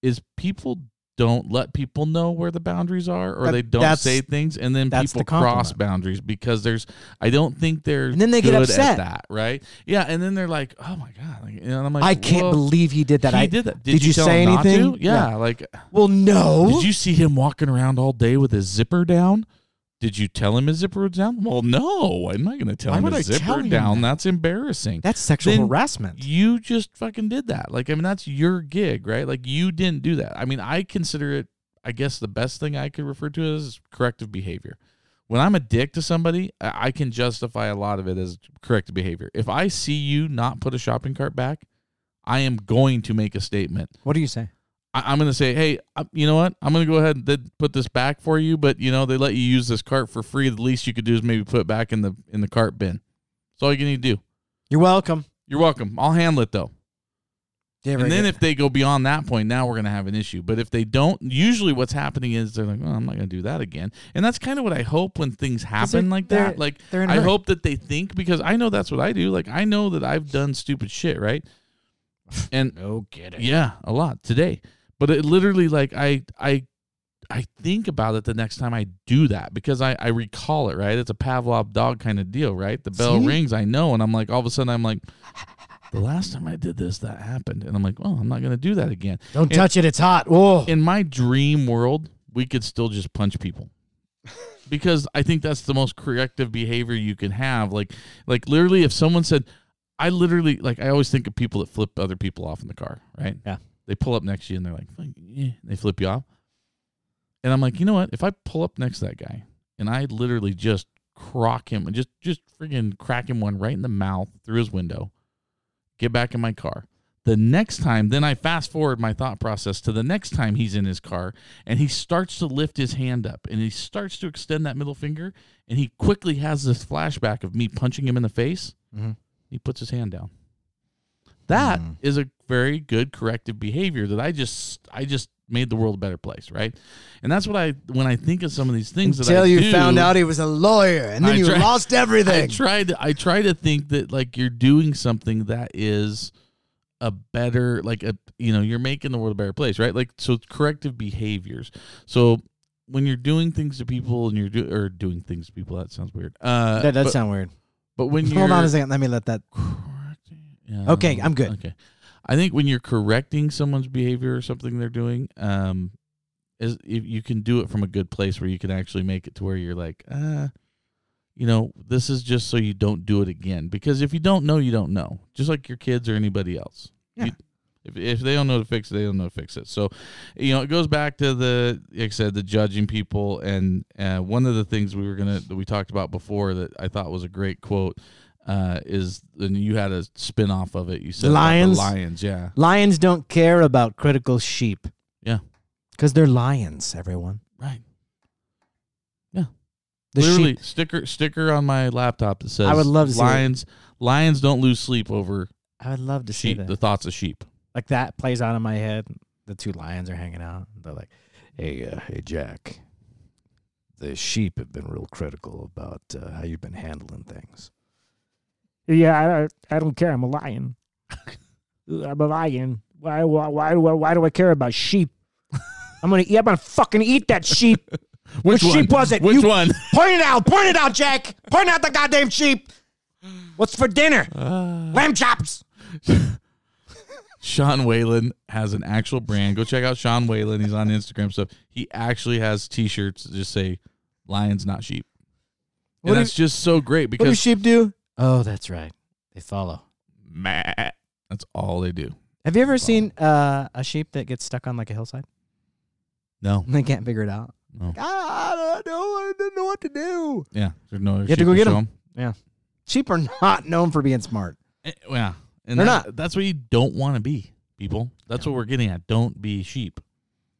is people don't let people know where the boundaries are, or that, they don't say things, and then people the cross boundaries because there's, I don't think they're and then they good get upset. At that, right? Yeah, and then they're like, oh, my God. Like, and I'm like, I can't Whoa. believe he did that. He I did that. Did, did you, you say anything? Yeah, yeah, like. Well, no. Did you see him walking around all day with his zipper down? Did you tell him his zipper was down? Well, no. I'm not going to tell Why him his I zipper down. That? That's embarrassing. That's sexual then harassment. You just fucking did that. Like, I mean, that's your gig, right? Like, you didn't do that. I mean, I consider it, I guess the best thing I could refer to it as corrective behavior. When I'm a dick to somebody, I can justify a lot of it as corrective behavior. If I see you not put a shopping cart back, I am going to make a statement. What do you say? I'm going to say, hey, you know what? I'm going to go ahead and put this back for you, but, you know, they let you use this cart for free. The least you could do is maybe put it back in the in the cart bin. That's all you need to do. You're welcome. You're welcome. I'll handle it, though. Yeah, and then good. If they go beyond that point, now we're going to have an issue. But if they don't, usually what's happening is they're like, well, I'm not going to do that again. And that's kind of what I hope when things happen like that. Like, I hope that they think, because I know that's what I do. Like, I know that I've done stupid shit, right? And no kidding. Yeah, a lot today. But it literally, like, I I, I think about it the next time I do that, because I, I recall it, right? It's a Pavlov dog kind of deal, right? The bell See? rings, I know, and I'm like, all of a sudden, I'm like, the last time I did this, that happened. And I'm like, well, I'm not going to do that again. Don't and, touch it. It's hot. Whoa. In my dream world, we could still just punch people. Because I think that's the most corrective behavior you can have. Like, like literally, if someone said, I literally, like, I always think of people that flip other people off in the car, right? Yeah. They pull up next to you, and they're like, eh, they flip you off. And I'm like, you know what? If I pull up next to that guy, and I literally just crock him, and just, just friggin' crack him one right in the mouth through his window, get back in my car, The next time, then I fast forward my thought process to the next time he's in his car and he starts to lift his hand up and he starts to extend that middle finger and he quickly has this flashback of me punching him in the face. Mm-hmm. He puts his hand down. That mm. is a very good corrective behavior that I just I just made the world a better place, right? And that's what I when I think of some of these things Until that I you do, found out he was a lawyer and then I you tried, lost everything. I tried I try to think that like you're doing something that is a better, like a, you know, you're making the world a better place, right? Like, so corrective behaviors. So when you're doing things to people and you're do, or doing things to people, that sounds weird. Uh, that does but, sound weird. But when you hold on a second, let me let that. Yeah, okay, I'm good. Okay, I think when you're correcting someone's behavior or something they're doing, um, is if you can do it from a good place where you can actually make it to where you're like, uh, you know, this is just so you don't do it again. Because if you don't know, you don't know. Just like your kids or anybody else. Yeah. You, if if they don't know to fix it, they don't know to fix it. So, you know, it goes back to the, like I said, the judging people. And uh, one of the things we were gonna that we talked about before that I thought was a great quote uh, is, and you had a spin off of it. You said lions. The lions, yeah. Lions don't care about critical sheep. Yeah. Because they're lions, everyone. Right. The Literally, sheep. sticker sticker on my laptop that says I would love to lions, see lions don't lose sleep over I would love to sheep, see that. The thoughts of sheep. Like that plays out in my head. The two lions are hanging out. They're like, hey, uh, hey Jack, the sheep have been real critical about uh, how you've been handling things. Yeah, I, I don't care. I'm a lion. I'm a lion. Why, why, why, why do I care about sheep? I'm going to I'm gonna fucking eat that sheep. Which, Which sheep was it? Which you one? Point it out. Point it out, Jack. Point out the goddamn sheep. What's for dinner? Uh, Lamb chops. Sean Whalen has an actual brand. Go check out Sean Whalen. He's on Instagram stuff. He actually has T-shirts that just say lions, not sheep. And what that's do, just so great. Because what do sheep do? Oh, that's right. They follow. Meh. That's all they do. Have you ever seen uh, a sheep that gets stuck on like a hillside? No. They can't figure it out. Oh. I don't know. I don't know what to do. Yeah, there's no. You have to go get them. them. Yeah, sheep are not known for being smart. It, well, and they're that, not. That's what you don't want to be, people. That's yeah. what we're getting at. Don't be sheep.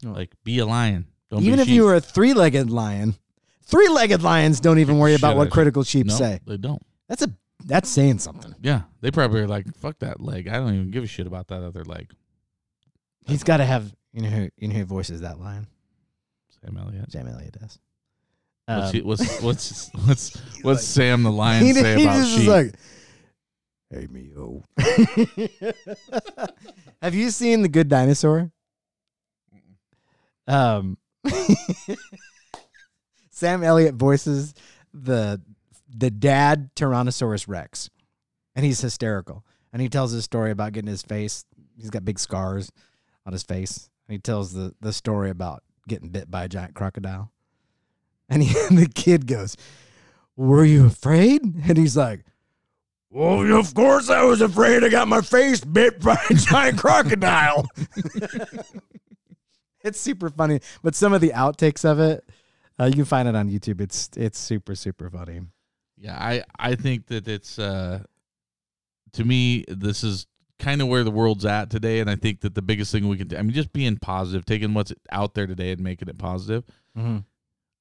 No. Like be a lion. Don't even be if sheep. You were a three-legged lion. Three-legged lions don't even worry about Shut what it. critical sheep no, say. They don't. That's a that's saying something. Yeah, they probably are like fuck that leg. I don't even give a shit about that other leg. He's got to have you know who you know who voices that lion. Sam Elliott. Sam Elliott does. Um, what's, he, what's what's what's what's like, Sam the Lion he, say he about just sheep? Is like, hey me oh. Have you seen The Good Dinosaur? Um, Sam Elliott voices the the dad Tyrannosaurus Rex, and he's hysterical. And he tells his story about getting his face. He's got big scars on his face, and he tells the the story about getting bit by a giant crocodile. And, he, and the kid goes, were you afraid? And he's like, well, of course I was afraid. I got my face bit by a giant crocodile. It's super funny. But some of the outtakes of it, uh, you can find it on YouTube. It's it's super, super funny. Yeah, I, I think that it's, uh, to me, this is kind of where the world's at today, and I think that the biggest thing we can do, I mean, just being positive, taking what's out there today and making it positive. Mm-hmm.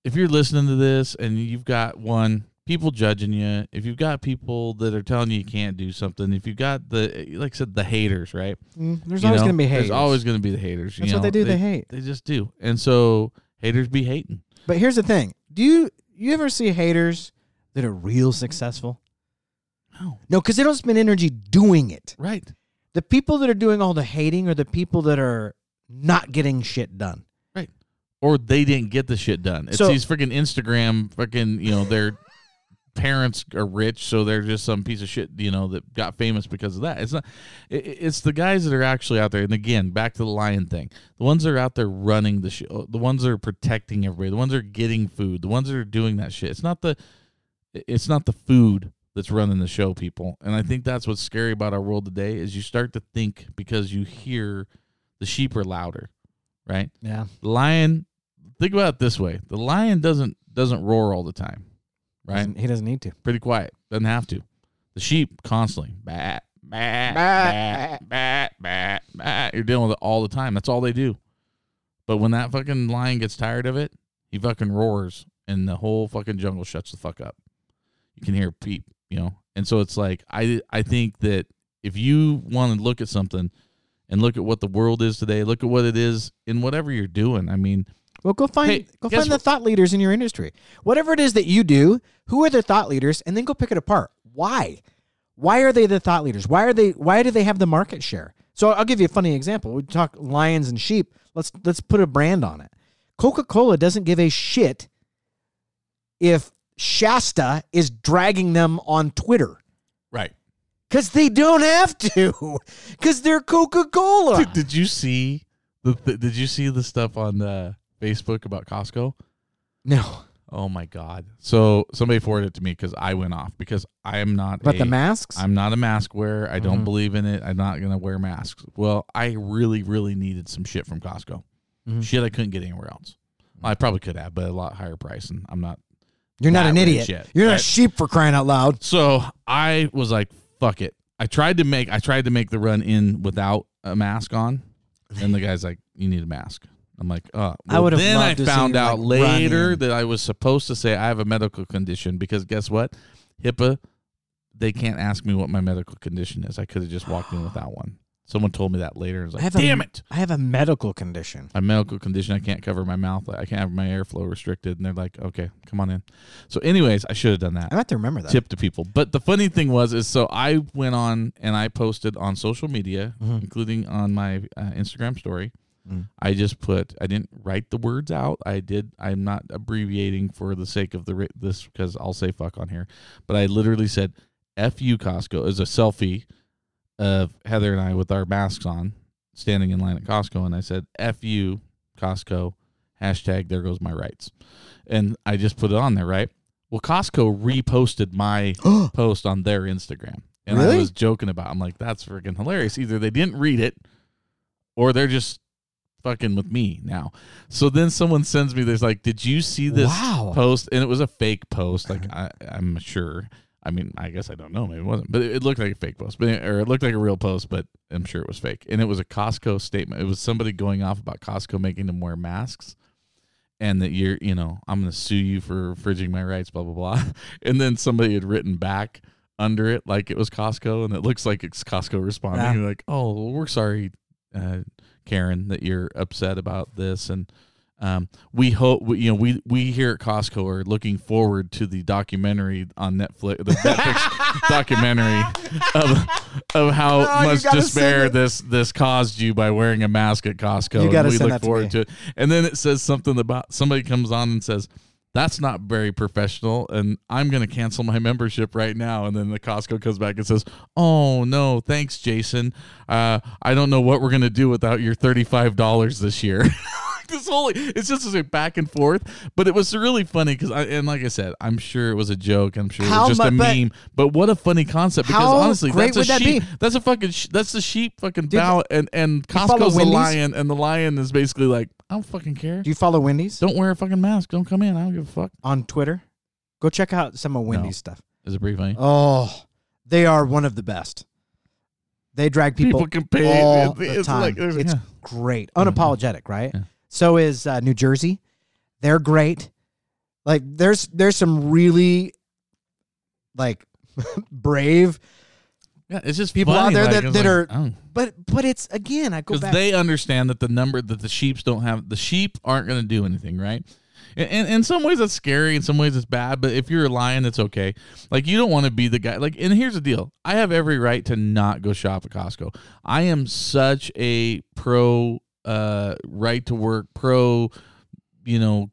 If you're listening to this and you've got one, people judging you, if you've got people that are telling you you can't do something, if you've got the, like I said, the haters, right? Mm, there's you always going to be haters. There's always going to be the haters. That's you know? what they do. They, they hate. They just do. And so haters be hating. But here's the thing. Do you, you ever see haters that are real successful? No. No, because they don't spend energy doing it. Right. The people that are doing all the hating are the people that are not getting shit done. Right. Or they didn't get the shit done. It's so, these freaking Instagram freaking, you know, their parents are rich, so they're just some piece of shit, you know, that got famous because of that. It's not. It, it's the guys that are actually out there, and again, back to the lion thing, the ones that are out there running the show, the ones that are protecting everybody, the ones that are getting food, the ones that are doing that shit. It's not the, it's not the food that's running the show, people. And I think that's what's scary about our world today is you start to think because you hear the sheep are louder, right? Yeah. The lion, think about it this way. The lion doesn't doesn't roar all the time, right? He doesn't, he doesn't need to. Pretty quiet. Doesn't have to. The sheep constantly, bah, bah, bah, bah, bah, bah. You're dealing with it all the time. That's all they do. But when that fucking lion gets tired of it, he fucking roars, and the whole fucking jungle shuts the fuck up. You can hear a peep, you know? And so it's like, I, I think that if you want to look at something and look at what the world is today, look at what it is in whatever you're doing. I mean... Well, go find hey, go find the thought leaders in your industry. Whatever it is that you do, who are the thought leaders, and then go pick it apart. Why? Why are they the thought leaders? Why are they? Why do they have the market share? So I'll give you a funny example. We talk lions and sheep. Let's let's put a brand on it. Coca-Cola doesn't give a shit if Shasta is dragging them on Twitter. Right. Because they don't have to. Because they're Coca-Cola. Dude, did you see the th- Did you see the stuff on the Facebook about Costco? No. Oh my God. So somebody forwarded it to me because I went off because I am not. But a, the masks? I'm not a mask wearer. I don't mm. believe in it. I'm not going to wear masks. Well, I really, really needed some shit from Costco. Mm-hmm. Shit I couldn't get anywhere else. Well, I probably could have, but a lot higher price. And I'm not. You're not an idiot. Shit, You're right? not a sheep for crying out loud. So I was like, fuck it. I tried to make, I tried to make the run in without a mask on. And the guy's like, you need a mask. I'm like, oh. Well, I would have then loved I found out like later that I was supposed to say I have a medical condition because guess what? HIPAA, they can't ask me what my medical condition is. I could have just walked in without one. Someone told me that later. I was like, I damn a, it. I have a medical condition. A medical condition. I can't cover my mouth. I can't have my airflow restricted. And they're like, okay, come on in. So anyways, I should have done that. I have to remember that. Tip to people. But the funny thing was is so I went on and I posted on social media, mm-hmm. including on my uh, Instagram story. Mm. I just put, I didn't write the words out. I did, I'm not abbreviating for the sake of the this because I'll say fuck on here. But I literally said, F you Costco, as a selfie of Heather and I with our masks on, standing in line at Costco. And I said, F you Costco, hashtag there goes my rights. And I just put it on there, right? Well, Costco reposted my post on their Instagram. And really? I was joking about it. I'm like, that's freaking hilarious. Either they didn't read it or they're just fucking with me now. So then someone sends me this like, did you see this wow. post? And it was a fake post. Like I, I'm sure. I mean, I guess I don't know. Maybe it wasn't, but it, it looked like a fake post, but it, or it looked like a real post, but I'm sure it was fake. And it was a Costco statement. It was somebody going off about Costco making them wear masks, and that you're, you know, I'm going to sue you for fridging my rights, blah blah blah. And then somebody had written back under it like it was Costco, and it looks like it's Costco responding. Yeah. You're like, oh, well, we're sorry. Uh, Karen, that you're upset about this, and um, we hope we, you know we we here at Costco are looking forward to the documentary on Netflix, the Netflix documentary of of how oh, much despair this this caused you by wearing a mask at Costco. You gotta and we look forward to, to it. And then it says something about somebody comes on and says, that's not very professional, and I'm going to cancel my membership right now. And then the Costco comes back and says, oh, no, thanks, Jason. Uh, I don't know what we're going to do without your thirty-five dollars this year. This whole, it's just like back and forth. But it was really funny because, I and like I said, I'm sure it was a joke. I'm sure it was just mu- a meme. But, but what a funny concept because, honestly, that's a sheep. That that's a fucking sh- that's the sheep fucking Dude, bow, and, and Costco's a lion, and the lion is basically like, I don't fucking care. Do you follow Wendy's? Don't wear a fucking mask. Don't come in. I don't give a fuck. On Twitter? Go check out some of Wendy's no. stuff. Is it pretty funny? Oh, they are one of the best. They drag people, people compare, all it's, the time. Like, it's yeah. great. Unapologetic, right? Yeah. So is uh, New Jersey. They're great. Like, there's there's some really, like, brave Yeah, it's just people funny, out there like, that, that like, are, oh. but but it's again. I go back because they understand that the number that the sheeps don't have, the sheep aren't going to do anything, right? And, and in some ways that's scary, in some ways it's bad. But if you're a lion, it's okay. Like you don't want to be the guy. Like, and here's the deal: I have every right to not go shop at Costco. I am such a pro uh, right to work, pro, you know,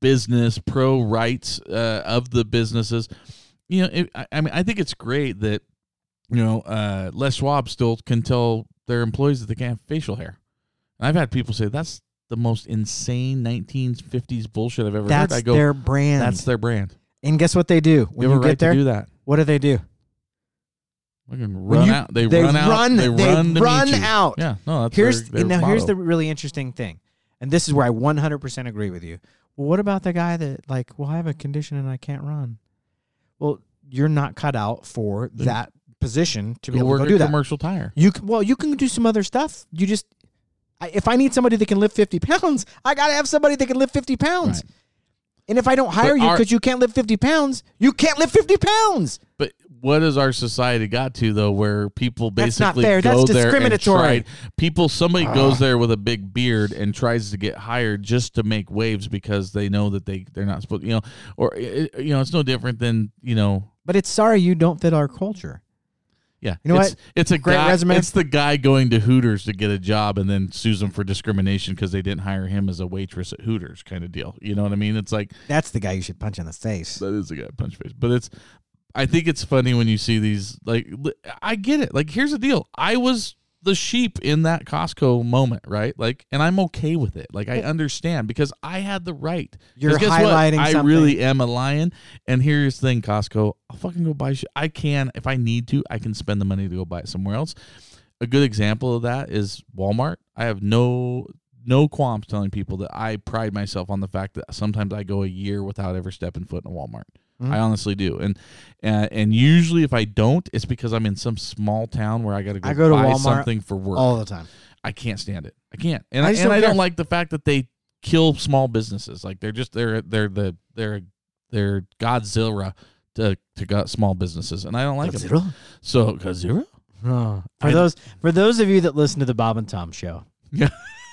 business, pro rights uh, of the businesses. You know, it, I, I mean, I think it's great that. You know, uh, Les Schwab still can tell their employees that they can't have facial hair. And I've had people say, that's the most insane nineteen fifties bullshit I've ever that's heard. I go, their brand. That's their brand. And guess what they do? When you, you get right there, do that. What do they do? They run you, out. They, they run, run out. They, they run, to run out. Yeah, no, that's here's, their, their Now, motto. Here's the really interesting thing. And this is where I one hundred percent agree with you. Well, what about the guy that, like, well, I have a condition and I can't run? Well, you're not cut out for that position to be you able to go do that. You work a commercial tire. You can, well, you can do some other stuff. You just, I, if I need somebody that can lift fifty pounds, I got to have somebody that can lift fifty pounds. Right. And if I don't hire but you because you can't lift fifty pounds, you can't lift fifty pounds. But what has our society got to, though, where people basically go there and try? That's not fair. That's discriminatory. People, somebody uh. goes there with a big beard and tries to get hired just to make waves because they know that they, they're not supposed to, you know, or, you know, it's no different than, you know. But it's sorry you don't fit our culture. Yeah. You know it's, what? It's a great guy, resume. It's the guy going to Hooters to get a job and then sues them for discrimination because they didn't hire him as a waitress at Hooters kind of deal. You know what I mean? It's like. That's the guy you should punch in the face. That is the guy punch face. But it's. I think it's funny when you see these. Like, I get it. Like, here's the deal. I was the sheep in that Costco moment, right? Like, and I'm okay with it. Like, I understand because I had the right. You're highlighting what? I something. really am a lion. And here's the thing, Costco. I'll fucking go buy shit. I can, if I need to, I can spend the money to go buy it somewhere else. A good example of that is Walmart. I have no no qualms telling people that I pride myself on the fact that sometimes I go a year without ever stepping foot in a Walmart. Mm-hmm. I honestly do, and uh, and usually if I don't, it's because I'm in some small town where I got to go, I go to buy Walmart something for work all the time. I can't stand it. I can't, and I, I, and don't, I don't like the fact that they kill small businesses. Like they're just they're they're the they're they're Godzilla to to small businesses, and I don't like Godzilla. Them. So Godzilla. Oh. For I, those for those of you that listen to the Bob and Tom show, yeah.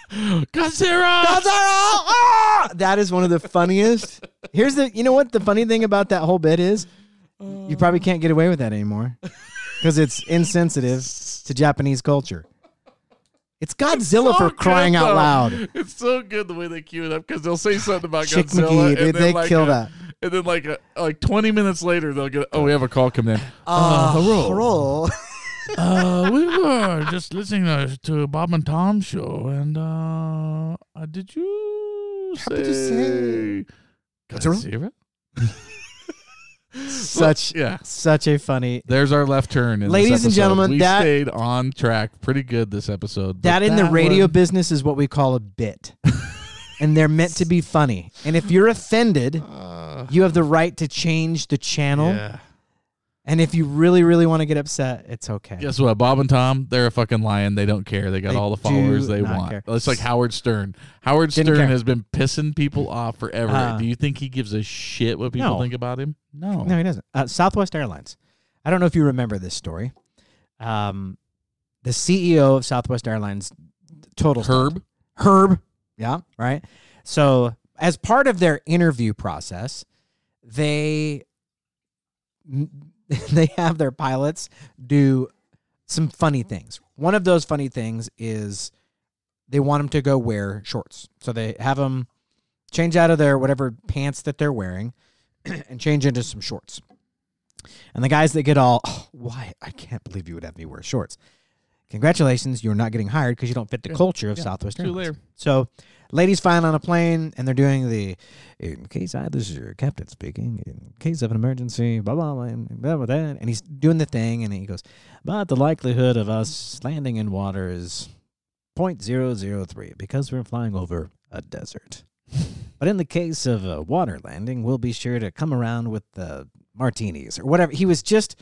Godzilla! Godzilla! Ah! That is one of the funniest. Here's the, you know what the funny thing about that whole bit is? You probably can't get away with that anymore because it's insensitive to Japanese culture. It's Godzilla it's so for crying good, out loud. It's so good the way they cue it up because they'll say something about Chick Godzilla. McGee, and they, they like kill a, that. And then like a, like twenty minutes later, they'll get, oh, we have a call come in. Uh, hello. Hello. Uh, we were just listening to, to Bob and Tom's show, and uh, uh, did you say, did you say Godzilla? such well, yeah. such a funny. There's our left turn, in ladies and gentlemen. We that, stayed on track pretty good this episode. That in that the radio one... business is what we call a bit, and they're meant to be funny. And if you're offended, uh, you have the right to change the channel. Yeah. And if you really, really want to get upset, it's okay. Guess what? Bob and Tom, they're a fucking lion. They don't care. They got they all the followers they want. Care. It's like Howard Stern. Howard Didn't Stern care. has been pissing people off forever. Uh, Do you think he gives a shit what people no. think about him? No. No, he doesn't. Uh, Southwest Airlines. I don't know if you remember this story. Um, the C E O of Southwest Airlines, total Herb. Stuff. Herb. Yeah, right? So as part of their interview process, they... N- They have their pilots do some funny things. One of those funny things is they want them to go wear shorts. So they have them change out of their whatever pants that they're wearing and change into some shorts. And the guys that get all, oh, why? I can't believe you would have me wear shorts. Congratulations, you're not getting hired because you don't fit the yeah. culture of yeah. Southwest Airlines. So ladies flying on a plane, and they're doing the, in case I, this is your captain speaking, in case of an emergency, blah, blah, blah, blah, blah, blah. And he's doing the thing, and he goes, but the likelihood of us landing in water is zero point zero zero three because we're flying over a desert. But in the case of a water landing, we'll be sure to come around with the martinis or whatever. He was just...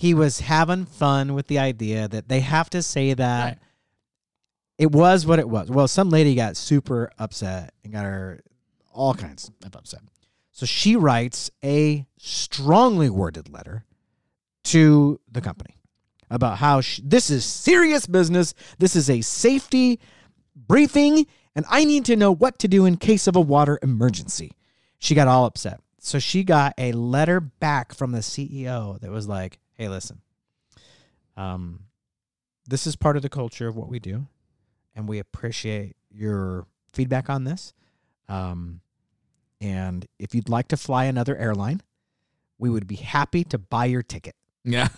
He was having fun with the idea that they have to say that right. It was what it was. Well, some lady got super upset and got her all kinds of upset. So she writes a strongly worded letter to the company about how she, this is serious business. This is a safety briefing, and I need to know what to do in case of a water emergency. She got all upset. So she got a letter back from the C E O that was like, hey, listen, um, this is part of the culture of what we do, and we appreciate your feedback on this. Um, and if you'd like to fly another airline, we would be happy to buy your ticket. Yeah.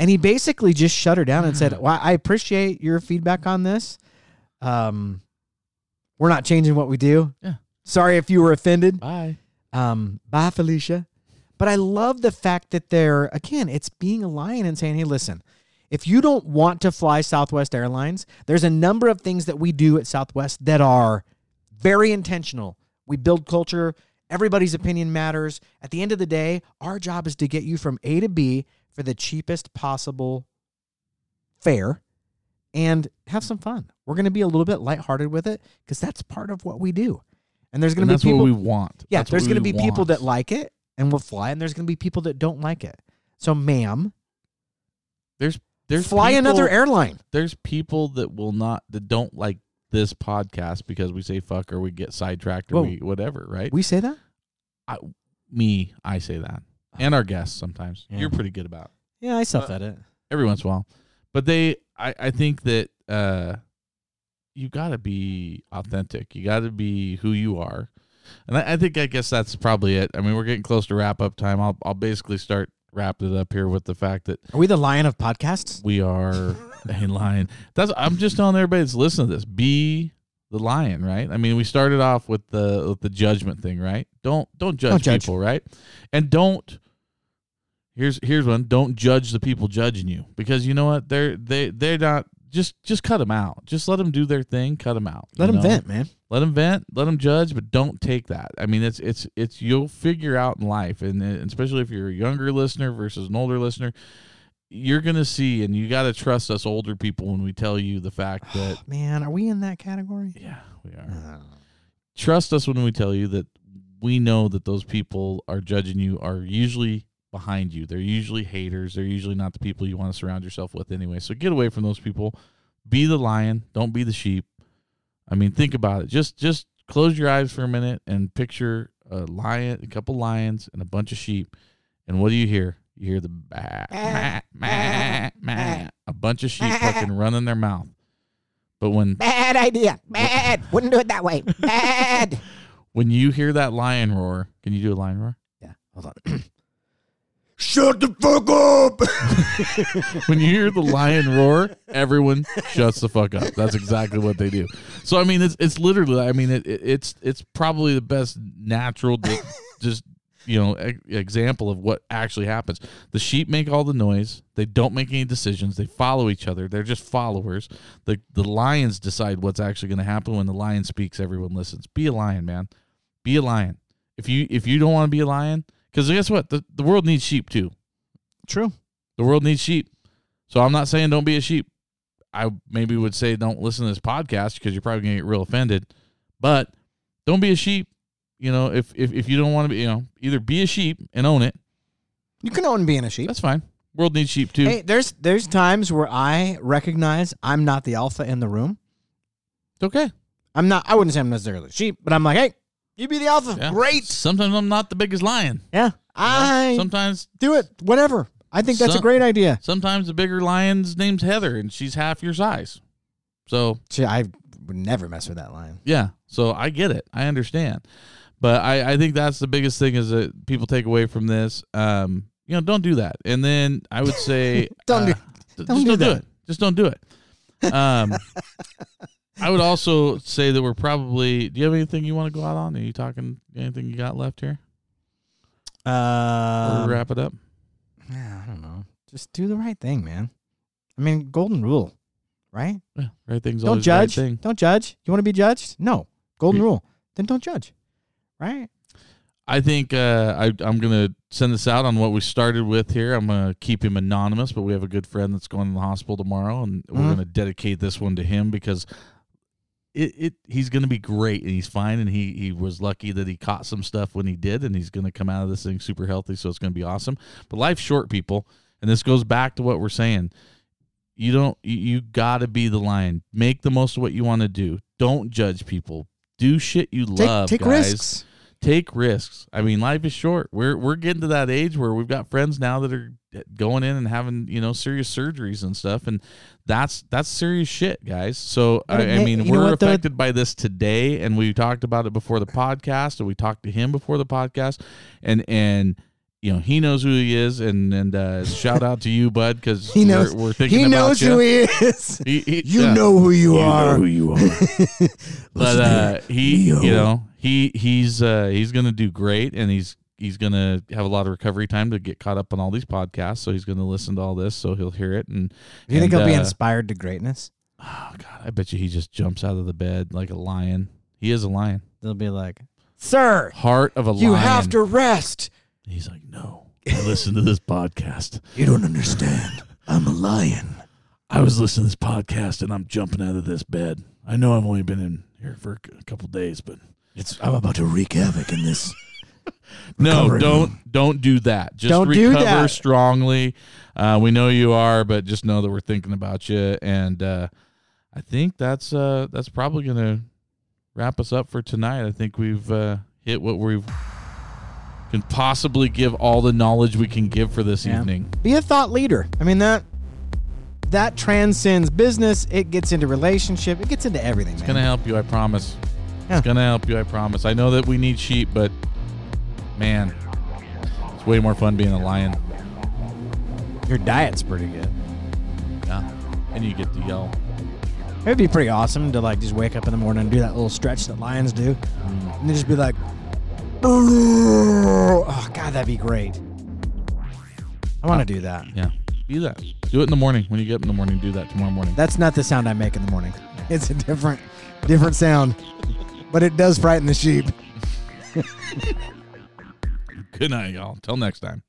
And he basically just shut her down and said, well, I appreciate your feedback on this. Um, we're not changing what we do. Yeah. Sorry if you were offended. Bye. Um, bye, Felicia. But I love the fact that they're, again, it's being a lion and saying, hey, listen, if you don't want to fly Southwest Airlines, there's a number of things that we do at Southwest that are very intentional. We build culture. Everybody's opinion matters. At the end of the day, our job is to get you from A to B for the cheapest possible fare and have some fun. We're going to be a little bit lighthearted with it because that's part of what we do. And there's going to be people. That's what we want. Yeah, that's there's going to be want. people that like it and will fly, and there's going to be people that don't like it. So, ma'am, there's there's fly people, another airline. There's people that will not that don't like this podcast because we say fuck or we get sidetracked or Whoa. we whatever. Right? We say that. I, me, I say that, and our guests sometimes. Yeah. You're pretty good about. It. Yeah, I suck at it every once in a while, but they. I, I think that. Uh, You got to be authentic. You got to be who you are. And I, I think, I guess that's probably it. I mean, we're getting close to wrap-up time. I'll I'll basically start wrapping it up here with the fact that... Are we the lion of podcasts? We are a lion. That's, I'm just telling everybody that's listening to this, be the lion, right? I mean, we started off with the with the judgment thing, right? Don't don't judge, don't judge. people, right? And don't... Here's here's one. Don't judge the people judging you. Because you know what? They're, they, they're not... Just just cut them out. Just let them do their thing. Cut them out. Let them know? vent, man. Let them vent. Let them judge, but don't take that. I mean, it's it's it's you'll figure out in life, and, and especially if you're a younger listener versus an older listener, you're gonna see, and you got to trust us older people when we tell you the fact that. Oh, man, are we in that category? Yeah, we are. No. Trust us when we tell you that we know that those people are judging you are usually. Behind you. They're usually haters. They're usually not the people you want to surround yourself with anyway. So get away from those people. Be the lion. Don't be the sheep. I mean, think about it. Just just close your eyes for a minute and picture a lion, a couple lions, and a bunch of sheep. And what do you hear? You hear the bah, bah, bah, bah, a bunch of sheep fucking running their mouth. But when bad idea. Bad. Wouldn't do it that way. Bad. When you hear that lion roar, can you do a lion roar? Yeah. Hold on. Shut the fuck up! When you hear the lion roar, everyone shuts the fuck up. That's exactly what they do. So I mean, it's it's literally. I mean, it, it it's it's probably the best natural, just, just you know, e- example of what actually happens. The sheep make all the noise. They don't make any decisions. They follow each other. They're just followers. The the lions decide what's actually going to happen. When the lion speaks, everyone listens. Be a lion, man. Be a lion. If you if you don't want to be a lion. Because guess what? The, the world needs sheep, too. True. The world needs sheep. So I'm not saying don't be a sheep. I maybe would say don't listen to this podcast because you're probably going to get real offended. But don't be a sheep. You know, if, if, if you don't want to be, you know, either be a sheep and own it. You can own being a sheep. That's fine. World needs sheep, too. Hey, there's there's times where I recognize I'm not the alpha in the room. It's okay. I'm not. I wouldn't say I'm necessarily a sheep, but I'm like, hey. You be the alpha. Yeah. Great. Sometimes I'm not the biggest lion. Yeah. I sometimes do it. Whatever. I think that's some, a great idea. Sometimes the bigger lion's name's Heather, and she's half your size. So she, I would never mess with that lion. Yeah. So I get it. I understand. But I, I think that's the biggest thing is that people take away from this. Um, you know, don't do that. And then I would say don't uh, do, don't, just do, don't that. do it. Just don't do it. Um I would also say that we're probably... Do you have anything you want to go out on? Are you talking anything you got left here? Uh, wrap it up? Yeah, I don't know. Just do the right thing, man. I mean, golden rule, right? Yeah, right thing's always the right thing. Don't judge. You want to be judged? No. Golden Pre- rule. Then don't judge, right? I think uh, I, I'm going to send this out on what we started with here. I'm going to keep him anonymous, but we have a good friend that's going to the hospital tomorrow, and mm-hmm. we're going to dedicate this one to him because... It, it he's going to be great, and he's fine, and he he was lucky that he caught some stuff when he did, and he's going to come out of this thing super healthy, so it's going to be awesome. But life's short, people, and this goes back to what we're saying. You don't you, you got to be the lion. Make the most of what you want to do. Don't judge people. Do shit you take, love, take guys. Risks. Take risks. I mean, life is short. We're we're getting to that age where we've got friends now that are going in and having, you know, serious surgeries and stuff, and that's that's serious shit, guys. So I, I mean, we're what, affected by this today, and we talked about it before the podcast, and we talked to him before the podcast, and and you know he knows who he is, and and uh, shout out to you, bud, because he knows we're, we're thinking he about knows you. who he is. He, he, you uh, know who you, you are. Know who you are. But uh, he, Yo. you know. He he's uh, he's gonna do great, and he's he's gonna have a lot of recovery time to get caught up on all these podcasts. So he's gonna listen to all this, so he'll hear it. And do you and, think he'll uh, be inspired to greatness? Oh God, I bet you he just jumps out of the bed like a lion. He is a lion. They'll be like, "Sir, heart of a you lion. You have to rest." He's like, "No, I listened to this podcast. You don't understand. I'm a lion. I was listening to this podcast, and I'm jumping out of this bed. I know I've only been in here for a couple days, but it's I'm about to wreak havoc in this. No, don't don't do that. Just don't recover do that. Strongly. Uh, we know you are, but just know that we're thinking about you. And uh, I think that's uh, that's probably going to wrap us up for tonight. I think we've uh, hit what we can possibly give, all the knowledge we can give for this yeah. evening. Be a thought leader. I mean, that that transcends business. It gets into relationship. It gets into everything, it's man. It's going to help you, I promise. Yeah. It's going to help you, I promise. I know that we need sheep, but... Man, it's way more fun being a lion. Your diet's pretty good. Yeah, and you get to yell. It would be pretty awesome to like just wake up in the morning and do that little stretch that lions do. Mm. And then just be like, oh, God, that'd be great. I want to do that. Yeah, do that. Do it in the morning. When you get up in the morning, do that tomorrow morning. That's not the sound I make in the morning. It's a different, different sound, but it does frighten the sheep. Good night, y'all. Till next time.